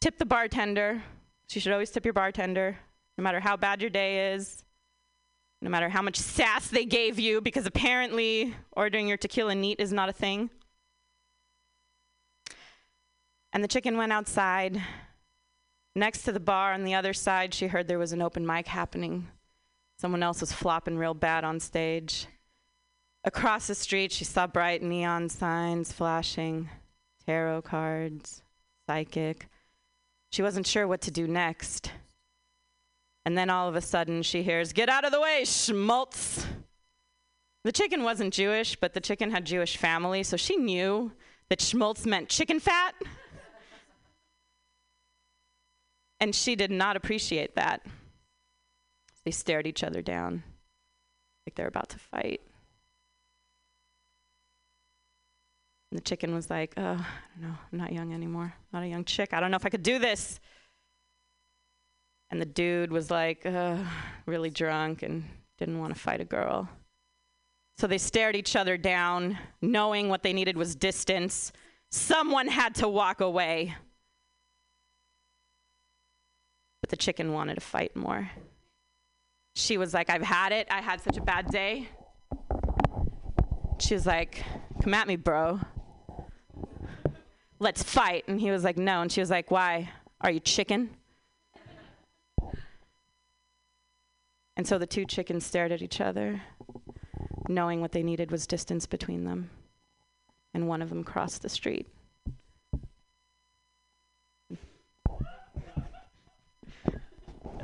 tipped the bartender. So you should always tip your bartender, no matter how bad your day is, no matter how much sass they gave you, because apparently ordering your tequila neat is not a thing. And the chicken went outside. Next to the bar on the other side, she heard there was an open mic happening. Someone else was flopping real bad on stage. Across the street, she saw bright neon signs flashing, tarot cards, psychic. She wasn't sure what to do next. And then all of a sudden, she hears, get out of the way, schmutz. The chicken wasn't Jewish, but the chicken had Jewish family, so she knew that schmutz meant chicken fat. And she did not appreciate that. They stared each other down, like they're about to fight. The chicken was like, oh, I don't know, I'm not young anymore. Not a young chick. I don't know if I could do this. And the dude was like, uh, really drunk and didn't want to fight a girl. So they stared each other down, knowing what they needed was distance. Someone had to walk away. But the chicken wanted to fight more. She was like, I've had it. I had such a bad day. She was like, come at me, bro. Let's fight. And he was like, no. And she was like, why? Are you chicken? And so the two chickens stared at each other, knowing what they needed was distance between them. And one of them crossed the street.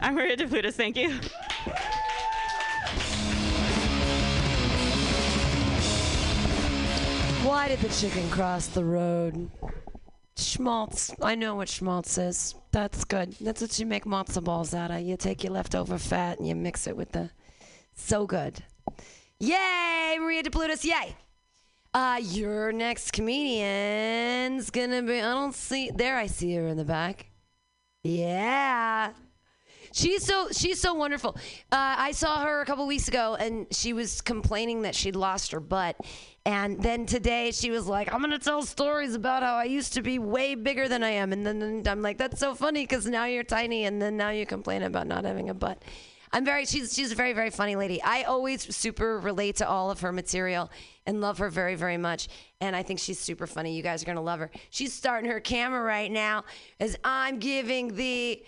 I'm Maria Deflutis, thank you. Why did the chicken cross the road? Schmaltz. I know what schmaltz is. That's good. That's what you make matzo balls out of. You take your leftover fat and you mix it with the... So good. Yay, Maria Deflutis, yay. Uh, your next comedian's gonna be... I don't see... There, I see her in the back. Yeah. She's so she's so wonderful. Uh, I saw her a couple weeks ago, and she was complaining that she'd lost her butt. And then today she was like, I'm going to tell stories about how I used to be way bigger than I am. And then, then I'm like, that's so funny because now you're tiny, and then now you complain about not having a butt. I'm very, she's, she's a very, very funny lady. I always super relate to all of her material and love her very, very much. And I think she's super funny. You guys are going to love her. She's starting her camera right now as I'm giving the...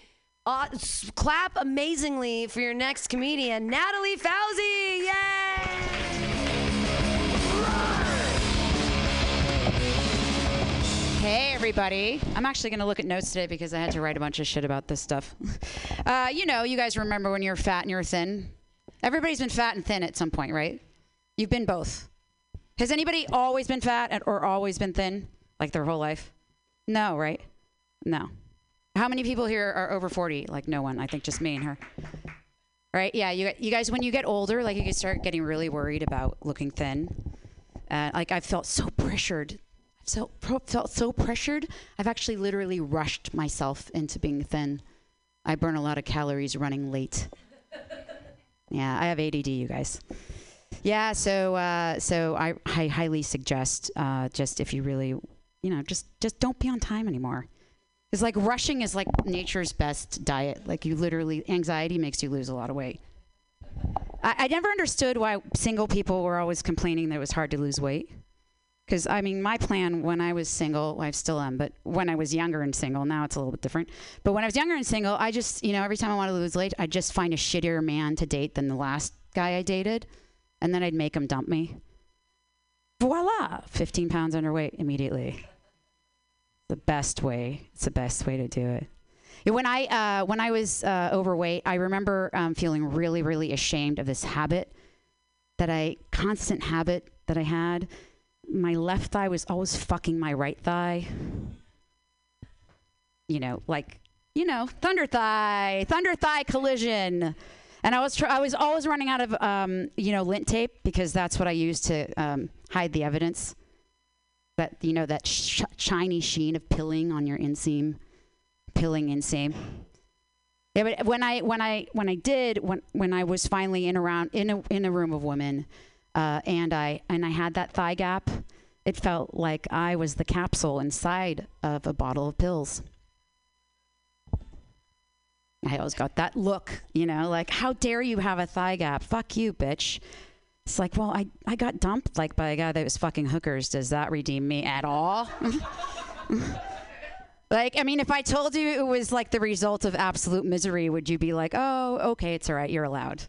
Uh, clap amazingly for your next comedian, Natalie Fauzi. Yay! everybody. I'm actually going to look at notes today because I had to write a bunch of shit about this stuff. Uh, you know, you guys remember when you were fat and you were thin? Everybody's been fat and thin at some point, right? You've been both. Has anybody always been fat or always been thin, like their whole life? No, right? No. How many people here are over forty? Like, no one. I think just me and her. Right? Yeah, you, you guys, when you get older, like, you can start getting really worried about looking thin. Uh, like, I felt so pressured. So pro- felt so pressured, I've actually literally rushed myself into being thin. I burn a lot of calories running late. Yeah, I have A D D, you guys. Yeah, so uh, so I, I highly suggest uh, just if you really, you know, just, just don't be on time anymore. It's like rushing is like nature's best diet. Like you literally, anxiety makes you lose a lot of weight. I, I never understood why single people were always complaining that it was hard to lose weight. Because, I mean, my plan when I was single, well, I still am, but when I was younger and single, now it's a little bit different. But when I was younger and single, I just, you know, every time I wanted to lose weight, I'd just find a shittier man to date than the last guy I dated. And then I'd make him dump me. Voila! fifteen pounds underweight immediately. The best way. It's the best way to do it. When I, uh, when I was uh, overweight, I remember um, feeling really, really ashamed of this habit that I, constant habit that I had. My left thigh was always fucking my right thigh. You know, like, you know, thunder thigh, thunder thigh collision. And I was tr- I was always running out of, um, you know, lint tape because that's what I used to um, hide the evidence. That, you know, that sh- shiny sheen of pilling on your inseam, pilling inseam. Yeah, but when I when I when I did when when I was finally in around in a in a room of women. Uh, and I and I had that thigh gap. It felt like I was the capsule inside of a bottle of pills. I always got that look, you know, like, how dare you have a thigh gap? Fuck you, bitch. It's like, well, I, I got dumped like by a guy that was fucking hookers. Does that redeem me at all? Like, I mean, if I told you it was like the result of absolute misery, would you be like, oh, okay, it's all right, you're allowed.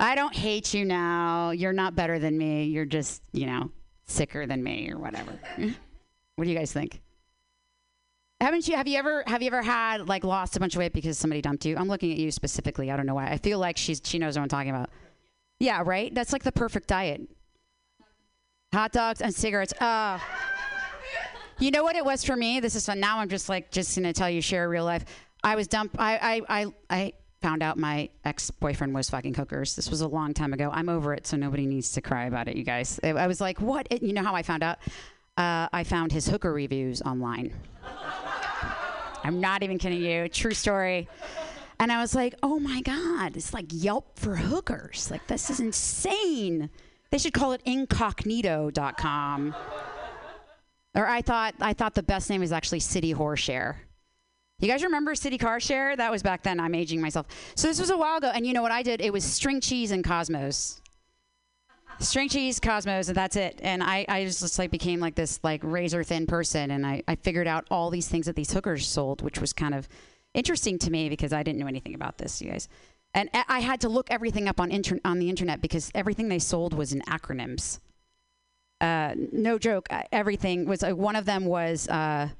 I don't hate you now. You're not better than me. You're just, you know, sicker than me or whatever. What do you guys think? Haven't you, have you ever, have you ever had, like, lost a bunch of weight because somebody dumped you? I'm looking at you specifically. I don't know why. I feel like she's, she knows what I'm talking about. Yeah, right? That's like the perfect diet. Hot dogs and cigarettes. Uh, you know what it was for me? This is fun. Now I'm just like, just going to tell you, share real life. I was dumped. I, I, I, I. Found out my ex-boyfriend was fucking hookers. This was a long time ago. I'm over it, so nobody needs to cry about it, you guys. I, I was like, what? It, you know how I found out? Uh, I found his hooker reviews online. I'm not even kidding you. True story. And I was like, oh, my God. It's like Yelp for hookers. Like, this is insane. They should call it incognito dot com. Or I thought I thought the best name is actually City Horshare. You guys remember City Car Share? That was back then. I'm aging myself. So this was a while ago, and you know what I did? It was string cheese and Cosmos. String cheese, Cosmos, and that's it. And I, I just, just like became like this like razor-thin person, and I, I figured out all these things that these hookers sold, which was kind of interesting to me because I didn't know anything about this, you guys. And I had to look everything up on inter- on the internet because everything they sold was in acronyms. Uh, no joke. Everything was uh, one of them was uh,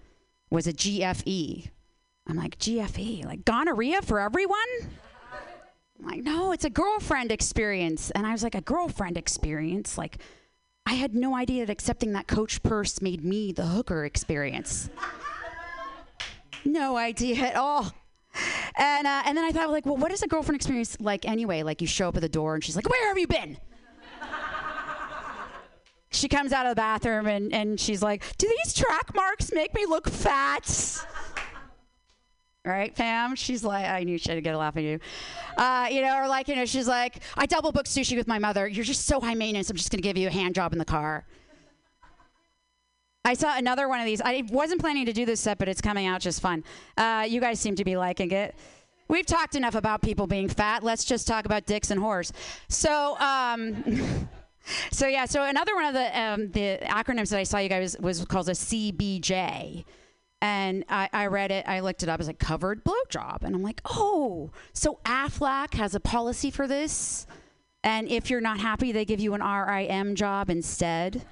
was a G F E. I'm like, G F E, like gonorrhea for everyone? I'm like, no, it's a girlfriend experience. And I was like, a girlfriend experience? Like, I had no idea that accepting that Coach purse made me the hooker experience. No idea at all. And uh, and then I thought, like, well, what is a girlfriend experience like anyway? Like, you show up at the door and she's like, where have you been? She comes out of the bathroom and, and she's like, do these track marks make me look fat? Right, Pam? She's like, I knew she had to get a laugh at you. Uh, you know, or like, you know, she's like, I double booked sushi with my mother. You're just so high maintenance. I'm just going to give you a hand job in the car. I saw another one of these. I wasn't planning to do this set, but it's coming out just fun. Uh, you guys seem to be liking it. We've talked enough about people being fat. Let's just talk about dicks and whores. So, um, so yeah, so another one of the um, the acronyms that I saw you guys was, was called a C B J. And I, I read it, I looked it up, it was like covered blowjob. And I'm like, oh, so Aflac has a policy for this? And if you're not happy, they give you an R I M job instead?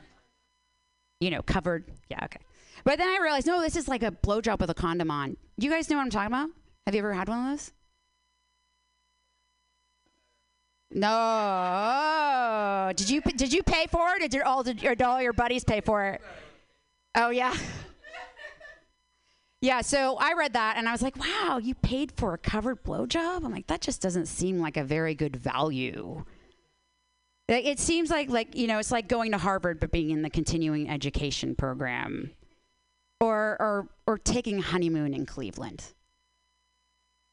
You know, covered, yeah, okay. But then I realized, no, this is like a blowjob with a condom on. You guys know what I'm talking about? Have you ever had one of those? No. Oh. Did you did you pay for it? Or did all did, did all your buddies pay for it? Oh yeah. Yeah, so I read that and I was like, wow, you paid for a covered blowjob? I'm like, that just doesn't seem like a very good value. It seems like, like, you know, it's like going to Harvard but being in the continuing education program. Or or or taking a honeymoon in Cleveland.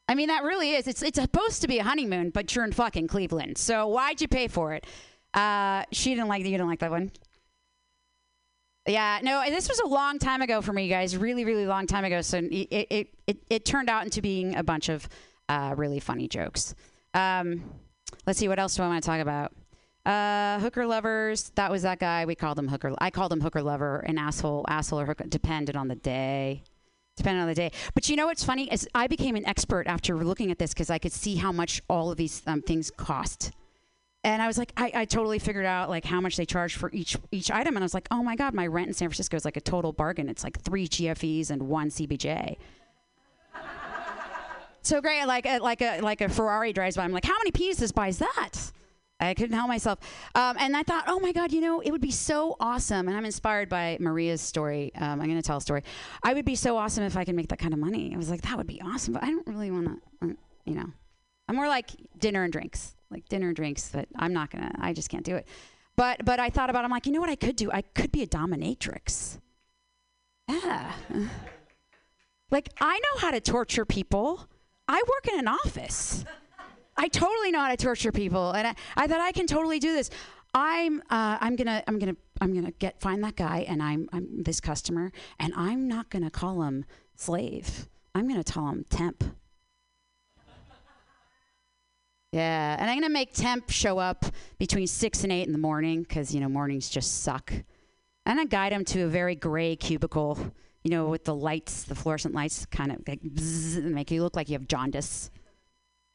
I mean, that really is. It's it's supposed to be a honeymoon, but you're in fucking Cleveland. So why'd you pay for it? Uh, she didn't like that. You didn't like that one? Yeah, no, this was a long time ago for me, you guys. Really, really long time ago. So it it, it, it turned out into being a bunch of uh, really funny jokes. Um, let's see. What else do I want to talk about? Uh, hooker lovers. That was that guy. We called him hooker. I called him hooker lover, an asshole, asshole or hooker. Depended on the day. Depending on the day. But you know what's funny is I became an expert after looking at this because I could see how much all of these um, things cost. And I was like, I, I totally figured out like how much they charge for each each item. And I was like, oh my God, my rent in San Francisco is like a total bargain. It's like three G F Es and one C B J. So great, like a, like a like a Ferrari drives by. I'm like, how many penises buys that? I couldn't help myself. Um, and I thought, oh my God, you know, it would be so awesome. And I'm inspired by Maria's story. Um, I'm going to tell a story. I would be so awesome if I could make that kind of money. I was like, that would be awesome. But I don't really want to, you know. I'm more like dinner and drinks, like dinner and drinks. But I'm not going to, I just can't do it. But but I thought about it. I'm like, you know what I could do? I could be a dominatrix. Yeah. Like, I know how to torture people. I work in an office. I totally know how to torture people, and I, I thought I can totally do this. I'm, uh, I'm gonna, I'm gonna, I'm gonna get find that guy, and I'm, I'm this customer, and I'm not gonna call him slave. I'm gonna call him temp. Yeah, and I'm gonna make temp show up between six and eight in the morning, because you know mornings just suck. And I guide him to a very gray cubicle, you know, with the lights, the fluorescent lights, kind of like bzzz, and make you look like you have jaundice.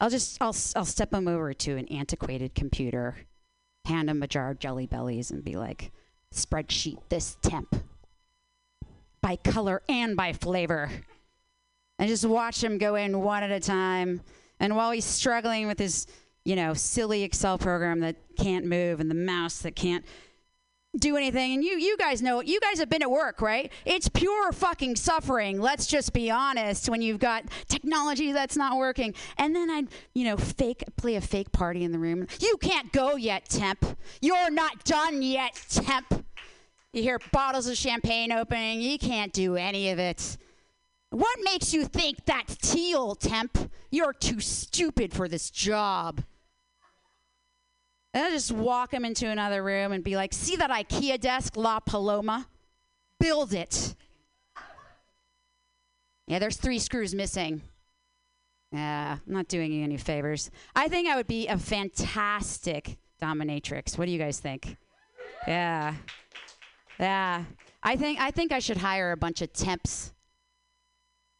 I'll just, I'll, I'll step them over to an antiquated computer, hand them a jar of Jelly Bellies and be like, spreadsheet this temp by color and by flavor. And just watch him go in one at a time. And while he's struggling with his, you know, silly Excel program that can't move and the mouse that can't do anything. And you, you guys know, you guys have been at work, right? It's pure fucking suffering. Let's just be honest. When you've got technology that's not working, and then I'd, you know, fake play a fake party in the room. You can't go yet, temp. You're not done yet, temp. You hear bottles of champagne opening. You can't do any of it. What makes you think that's teal, temp? You're too stupid for this job. And I'll just walk him into another room and be like, see that IKEA desk, La Paloma? Build it. Yeah, there's three screws missing. Yeah, I'm not doing you any favors. I think I would be a fantastic dominatrix. What do you guys think? Yeah. Yeah. I think I think I should hire a bunch of temps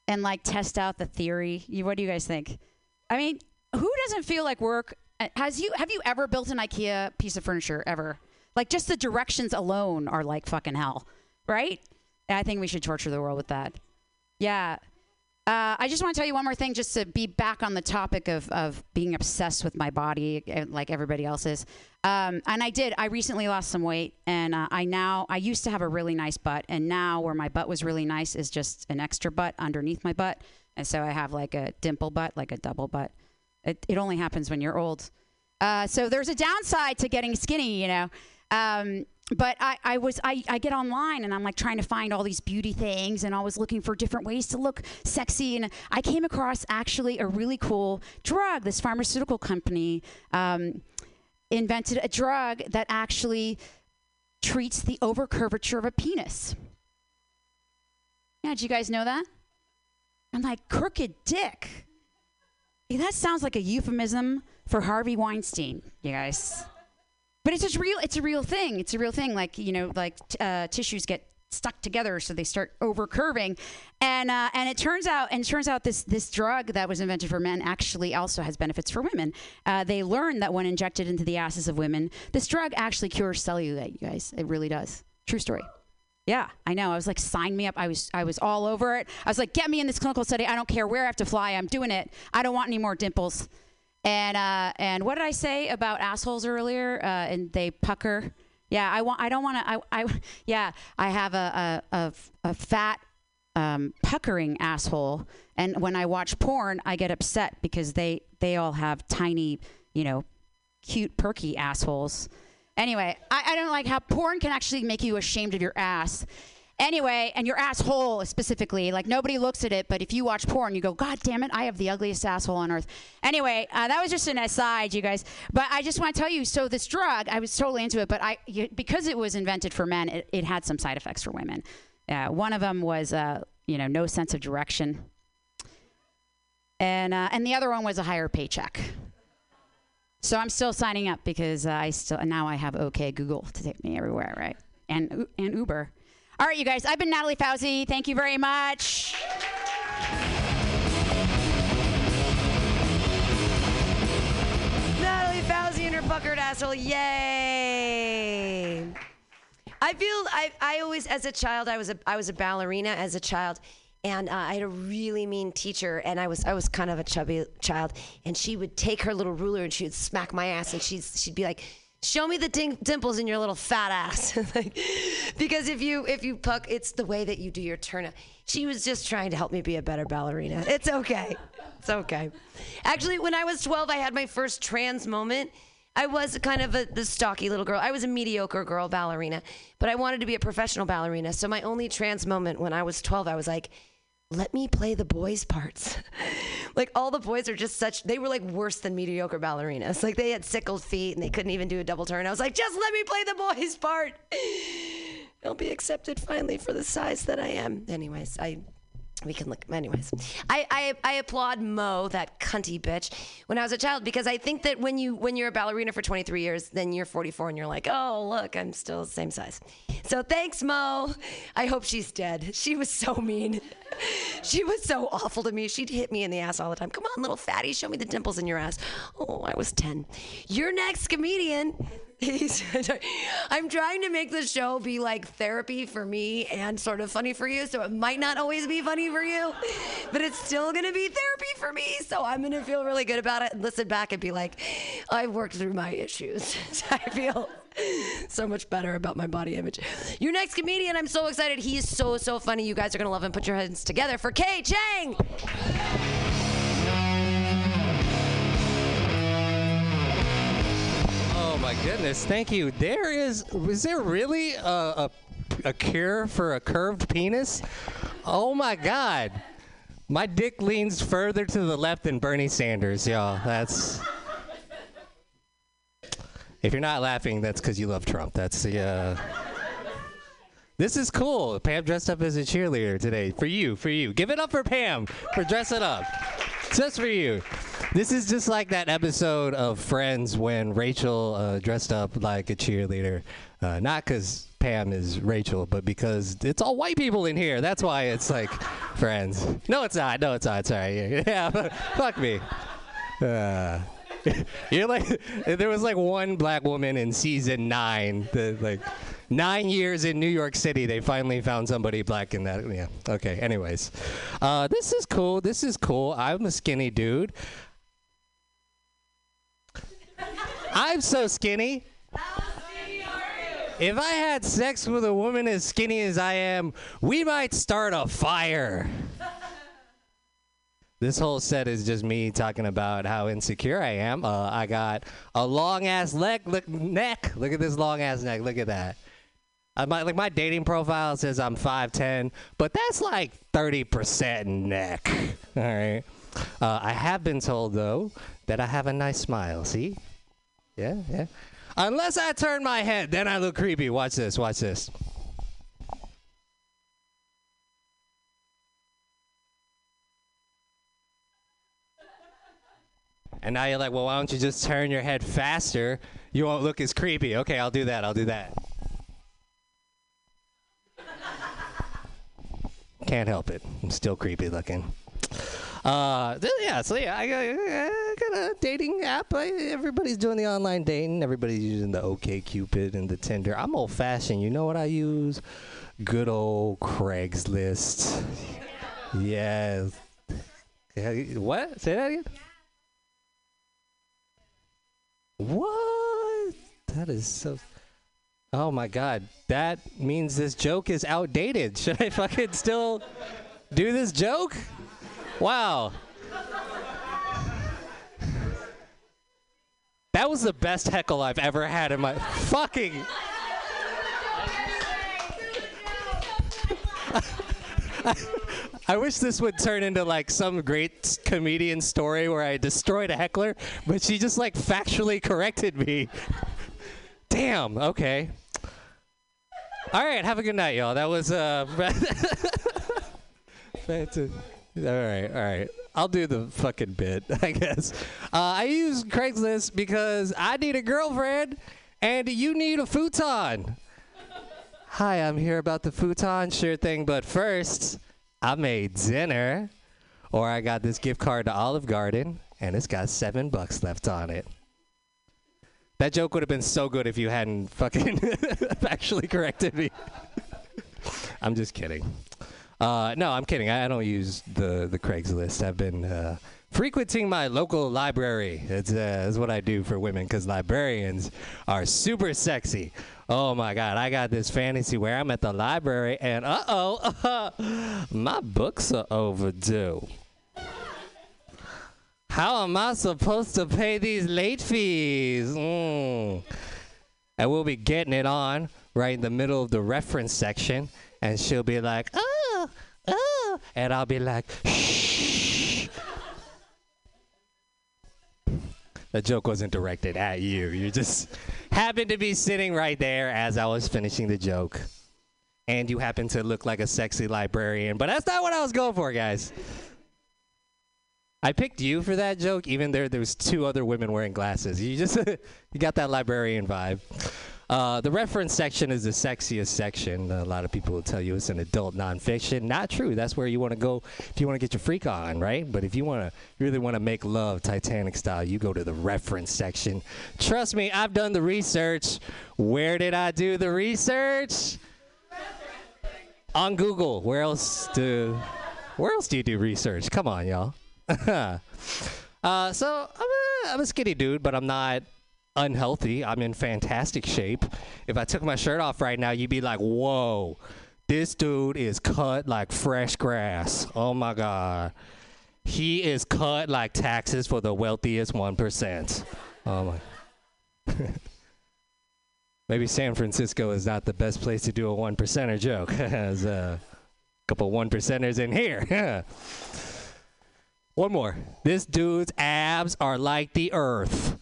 and like test out the theory. You, what do you guys think? I mean, who doesn't feel like work? Has you have you ever built an IKEA piece of furniture ever? Like just the directions alone are like fucking hell, right? And I think we should torture the world with that. Yeah. Uh, I just want to tell you one more thing, just to be back on the topic of of being obsessed with my body, like everybody else is. Um, and I did. I recently lost some weight, and uh, I now I used to have a really nice butt, and now where my butt was really nice is just an extra butt underneath my butt, and so I have like a dimple butt, like a double butt. It, it only happens when you're old. Uh, so there's a downside to getting skinny, you know. Um, but I, I was I, I get online and I'm like trying to find all these beauty things and always looking for different ways to look sexy. And I came across actually a really cool drug. This pharmaceutical company um, invented a drug that actually treats the overcurvature of a penis. Yeah, did you guys know that? I'm like, crooked dick. That sounds like a euphemism for Harvey Weinstein, you guys. But it's just real. It's a real thing. It's a real thing. Like, you know, like t- uh, tissues get stuck together, so they start over curving, and uh, and it turns out and it turns out this this drug that was invented for men actually also has benefits for women. Uh, they learned that when injected into the asses of women, this drug actually cures cellulite. You guys, it really does. True story. Yeah, I know. I was like, sign me up. I was I was all over it. I was like, get me in this clinical study. I don't care where I have to fly. I'm doing it. I don't want any more dimples. And uh, and what did I say about assholes earlier? Uh, and they pucker. Yeah, I want. I don't want to. I, I. Yeah, I have a a a, a fat um, puckering asshole. And when I watch porn, I get upset because they they all have tiny, you know, cute perky assholes. Anyway, I, I don't like how porn can actually make you ashamed of your ass. Anyway, and your asshole specifically. Like, nobody looks at it, but if you watch porn, you go, God damn it, I have the ugliest asshole on earth. Anyway, uh, that was just an aside, you guys. But I just want to tell you, so this drug, I was totally into it, but I you, because it was invented for men, it, it had some side effects for women. Uh, one of them was, uh, you know, no sense of direction. And uh, and the other one was a higher paycheck. So I'm still signing up because uh, I still now I have OK Google to take me everywhere, right? And and Uber. All right, you guys. I've been Natalie Fauzi. Thank you very much. Natalie Fauzi and her puckered asshole. Yay! I feel I I always as a child I was a I was a ballerina as a child. And uh, I had a really mean teacher, and I was I was kind of a chubby child. And she would take her little ruler and she would smack my ass, and she'd she'd be like, "Show me the ding- dimples in your little fat ass," like, because if you if you puck, it's the way that you do your turn. She was just trying to help me be a better ballerina. It's okay, it's okay. Actually, when I was twelve, I had my first trans moment. I was kind of a, the stocky little girl. I was a mediocre girl ballerina, but I wanted to be a professional ballerina. So my only trans moment when I was twelve, I was like, let me play the boys' parts. Like, all the boys are just such, they were like worse than mediocre ballerinas. Like, they had sickled feet and they couldn't even do a double turn. I was like, just let me play the boys' part. I'll be accepted finally for the size that I am. Anyways, I... We can look, anyways. I, I I applaud Mo, that cunty bitch, when I was a child, because I think that when, you, when you're a ballerina for twenty-three years, then you're forty-four and you're like, oh, look, I'm still the same size. So thanks, Mo. I hope she's dead. She was so mean. She was so awful to me. She'd hit me in the ass all the time. Come on, little fatty, show me the dimples in your ass. Oh, I was ten. Your next comedian. I'm trying to make the show be like therapy for me and sort of funny for you, so it might not always be funny for you, but it's still going to be therapy for me, so I'm going to feel really good about it and listen back and be like, I've worked through my issues. I feel so much better about my body image. Your next comedian, I'm so excited. He is so, so funny. You guys are going to love him. Put your hands together for Kay Chang. Oh my goodness, thank you. There is, was there really a, a, a cure for a curved penis? Oh my God. My dick leans further to the left than Bernie Sanders, y'all. That's, if you're not laughing, that's because you love Trump. That's the, uh, this is cool. Pam dressed up as a cheerleader today. For you, for you. Give it up for Pam for dressing up. Just for you. This is just like that episode of Friends when Rachel uh, dressed up like a cheerleader. Uh, not because Pam is Rachel, but because it's all white people in here. That's why it's like Friends. No, it's not. No, it's not. Sorry. Yeah, fuck me. Uh, you're like, there was like one black woman in season nine. That, like nine years in New York City, they finally found somebody black in that. Yeah. Okay. Anyways, uh, this is cool. This is cool. I'm a skinny dude. I'm so skinny. How skinny are you? If I had sex with a woman as skinny as I am, we might start a fire. This whole set is just me talking about how insecure I am. Uh, I got a long-ass leg, look, neck. Look at this long-ass neck. Look at that. I, my, like my dating profile says I'm five ten, but that's like thirty percent neck. All right. Uh, I have been told, though, that I have a nice smile. See? Yeah, yeah. Unless I turn my head, then I look creepy. Watch this, watch this. And now you're like, well, why don't you just turn your head faster? You won't look as creepy. Okay, I'll do that, I'll do that. Can't help it. I'm still creepy looking. Uh, yeah, so yeah, I, I, I, got a dating app. I, everybody's doing the online dating. Everybody's using the OkCupid and the Tinder. I'm old-fashioned. You know what I use? Good old Craigslist. Yes. What? Say that again? What? That is so... Oh, my God. That means this joke is outdated. Should I fucking still do this joke? Wow. That was the best heckle I've ever had in my fucking... I, I wish this would turn into, like, some great comedian story where I destroyed a heckler, but she just, like, factually corrected me. Damn, okay. All right, have a good night, y'all. That was, uh... fantastic. All right, all right. I'll do the fucking bit, I guess. Uh, I use Craigslist because I need a girlfriend, and you need a futon. Hi, I'm here about the futon, sure thing, but first, I made dinner. Or I got this gift card to Olive Garden, and it's got seven bucks left on it. That joke would have been so good if you hadn't fucking actually corrected me. I'm just kidding. Uh, no, I'm kidding. I, I don't use the, the Craigslist. I've been uh, frequenting my local library. It's, uh, that's what I do for women, because librarians are super sexy. Oh, my God, I got this fantasy where I'm at the library, and uh-oh, uh-huh, my books are overdue. How am I supposed to pay these late fees? Mm. And we'll be getting it on right in the middle of the reference section, and she'll be like, oh, oh, and I'll be like, shh. The joke wasn't directed at you. You just... happened to be sitting right there as I was finishing the joke. And you happen to look like a sexy librarian, but that's not what I was going for, guys. I picked you for that joke, even there there was two other women wearing glasses. You just you got that librarian vibe. Uh, the reference section is the sexiest section. A lot of people will tell you it's an adult nonfiction. Not true. That's where you want to go if you want to get your freak on, right? But if you want to really want to make love Titanic style, you go to the reference section. Trust me, I've done the research. Where did I do the research? On Google. Where else do Where else do you do research? Come on, y'all. uh, so I'm a, I'm a skinny dude, but I'm not unhealthy. I'm in fantastic shape. If I took my shirt off right now, you'd be like, whoa, this dude is cut like fresh grass. Oh my God. He is cut like taxes for the wealthiest one percent. Oh my. Maybe San Francisco is not the best place to do a one percenter joke. There's a couple one percenters in here. One more. This dude's abs are like the earth.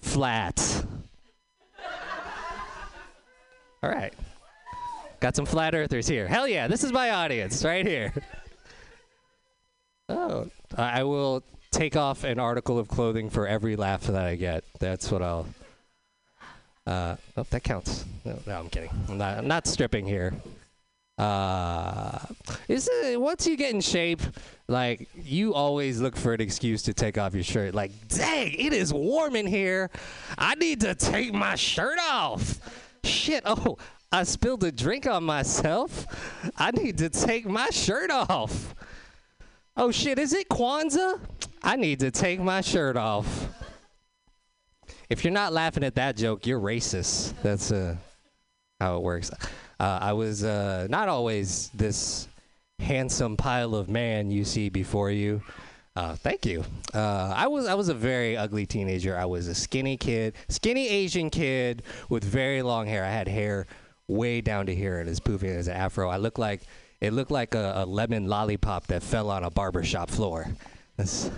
Flat. All right. Got some flat earthers here. Hell yeah, this is my audience right here. Oh, I will take off an article of clothing for every laugh that I get. That's what I'll... Uh, oh, that counts. No, no, I'm kidding. I'm not, I'm not stripping here. Uh, is it, once you get in shape, like, you always look for an excuse to take off your shirt. Like, dang, it is warm in here. I need to take my shirt off. Shit, oh, I spilled a drink on myself. I need to take my shirt off. Oh, shit, is it Kwanzaa? I need to take my shirt off. If you're not laughing at that joke, you're racist. That's uh, how it works. Uh, I was uh, not always this handsome pile of man you see before you. Uh, thank you. Uh, I was I was a very ugly teenager. I was a skinny kid, skinny Asian kid with very long hair. I had hair way down to here and it's poofy as an afro. I looked like it looked like a, a lemon lollipop that fell on a barbershop floor. That's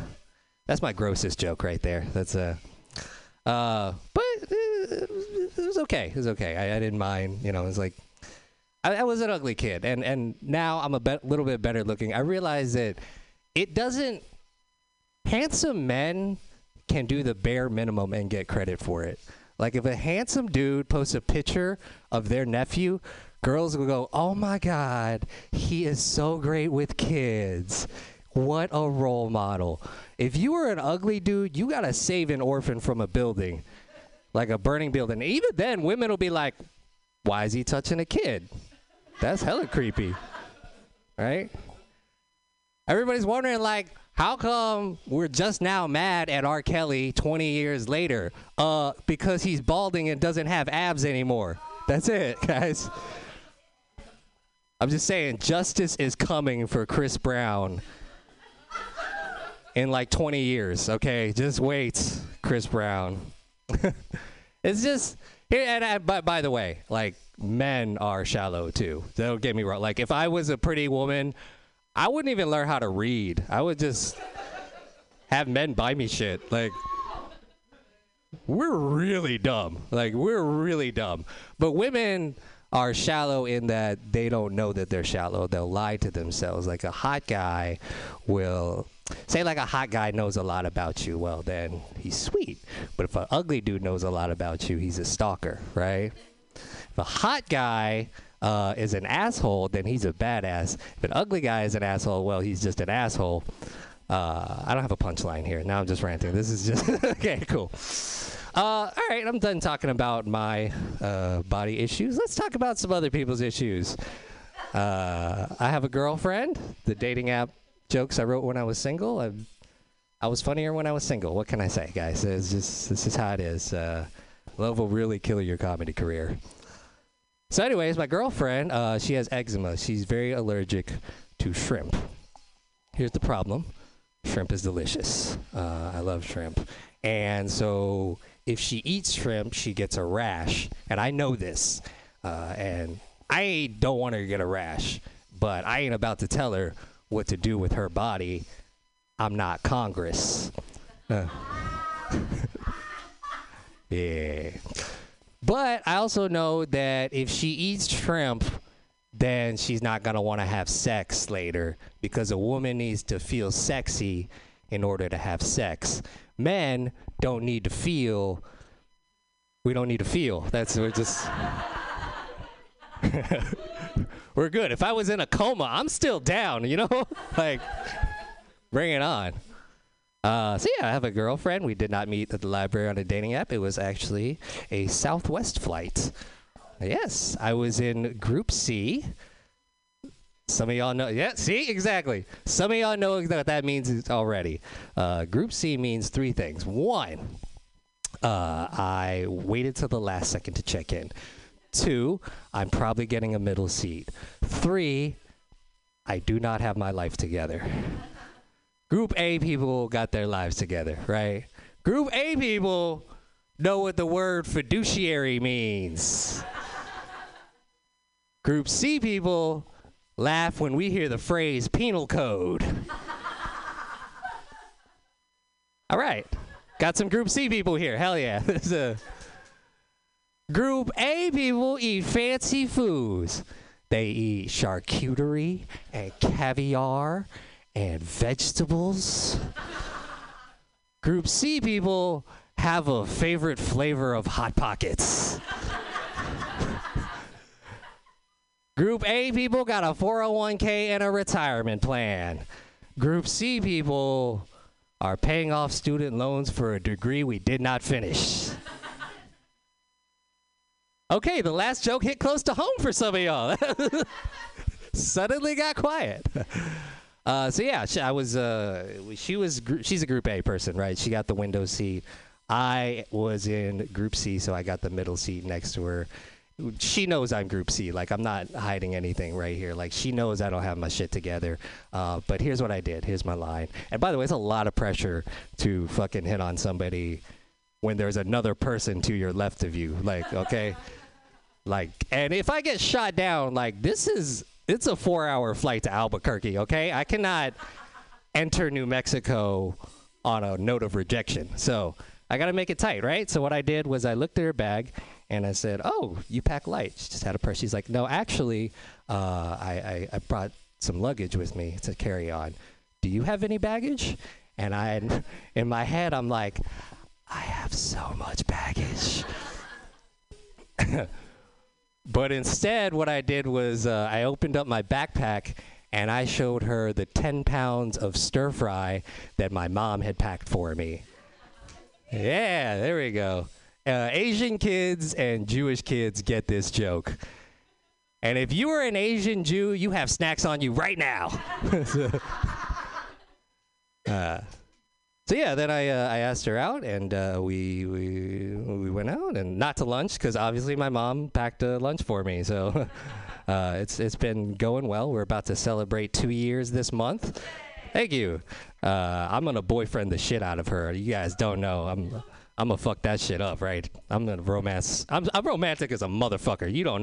that's my grossest joke right there. That's a. Uh, uh, but it was okay. It was okay. I, I didn't mind. You know, it was like. I was an ugly kid, and, and now I'm a be- little bit better looking. I realize that it doesn't... Handsome men can do the bare minimum and get credit for it. Like, if a handsome dude posts a picture of their nephew, girls will go, oh, my God, he is so great with kids. What a role model. If you were an ugly dude, you got to save an orphan from a building, like a burning building. Even then, women will be like, why is he touching a kid? That's hella creepy, right? Everybody's wondering, like, how come we're just now mad at R. Kelly twenty years later? Uh, because he's balding and doesn't have abs anymore. That's it, guys. I'm just saying, justice is coming for Chris Brown in like twenty years, okay? Just wait, Chris Brown. It's just, and I, by, by the way, like, men are shallow too. Don't get me wrong. Like, if I was a pretty woman, I wouldn't even learn how to read. I would just have men buy me shit. Like, we're really dumb. Like, we're really dumb. But women are shallow in that they don't know that they're shallow. They'll lie to themselves. Like, a hot guy will, say like a hot guy knows a lot about you. Well, then he's sweet. But if an ugly dude knows a lot about you, he's a stalker, right? If a hot guy Uh, is an asshole, then he's a badass. If an ugly guy is an asshole, well, he's just an asshole. Uh, I don't have a punchline here. Now I'm just ranting. This is just okay, cool. Uh, all right, I'm done talking about my uh, body issues. Let's talk about some other people's issues. Uh, I have a girlfriend. The dating app jokes I wrote when I was single. I, I was funnier when I was single. What can I say, guys? It's just, this is how it is. Uh, love will really kill your comedy career. So anyways, my girlfriend, uh, she has eczema. She's very allergic to shrimp. Here's the problem. Shrimp is delicious. Uh, I love shrimp. And so if she eats shrimp, she gets a rash. And I know this. Uh, and I don't want her to get a rash. But I ain't about to tell her what to do with her body. I'm not Congress. Uh. Yeah. But I also know that if she eats shrimp, then she's not going to want to have sex later, because a woman needs to feel sexy in order to have sex. Men don't need to feel. We don't need to feel. That's, we're just, we're good. If I was in a coma, I'm still down, you know, like, bring it on. Uh, so yeah, I have a girlfriend. We did not meet at the library on a dating app. It was actually a Southwest flight. Yes, I was in Group C. Some of y'all know. Yeah, see, exactly. Some of y'all know what that means already. Uh, Group C means three things. One, uh, I waited till the last second to check in. Two, I'm probably getting a middle seat. Three, I do not have my life together. Group A people got their lives together, right? Group A people know what the word fiduciary means. Group C people laugh when we hear the phrase penal code. All right. Got some Group C people here. Hell yeah. This is a Group A people eat fancy foods. They eat charcuterie and caviar and vegetables. Group C people have a favorite flavor of Hot Pockets. Group A people got a four oh one k and a retirement plan. Group C people are paying off student loans for a degree we did not finish. Okay, the last joke hit close to home for some of y'all. Suddenly got quiet. Uh, so yeah, she, I was. Uh, she was. Gr- she's a Group A person, right? She got the window seat. I was in Group C, so I got the middle seat next to her. She knows I'm Group C. Like, I'm not hiding anything right here. Like, she knows I don't have my shit together. Uh, but here's what I did. Here's my line. And by the way, it's a lot of pressure to fucking hit on somebody when there's another person to your left of you. Like, okay, like, and if I get shot down, like, this is. It's a four-hour flight to Albuquerque, okay? I cannot enter New Mexico on a note of rejection. So I got to make it tight, right? So what I did was I looked at her bag, and I said, oh, you pack light. She just had a purse. She's like, no, actually, uh, I, I, I brought some luggage with me to carry on. Do you have any baggage? And I, in my head, I'm like, I have so much baggage. But instead, what I did was uh, I opened up my backpack and I showed her the ten pounds of stir fry that my mom had packed for me. Yeah, there we go. Uh, Asian kids and Jewish kids get this joke. And if you are an Asian Jew, you have snacks on you right now. uh, so yeah, then I uh, I asked her out, and uh, we we we went out, and not to lunch because obviously my mom packed a lunch for me. So uh, it's it's been going well. We're about to celebrate two years this month. Thank you. Uh, I'm gonna boyfriend the shit out of her. You guys don't know. I'm I'm gonna fuck that shit up, right? I'm gonna romance. I'm I'm romantic as a motherfucker. You don't know.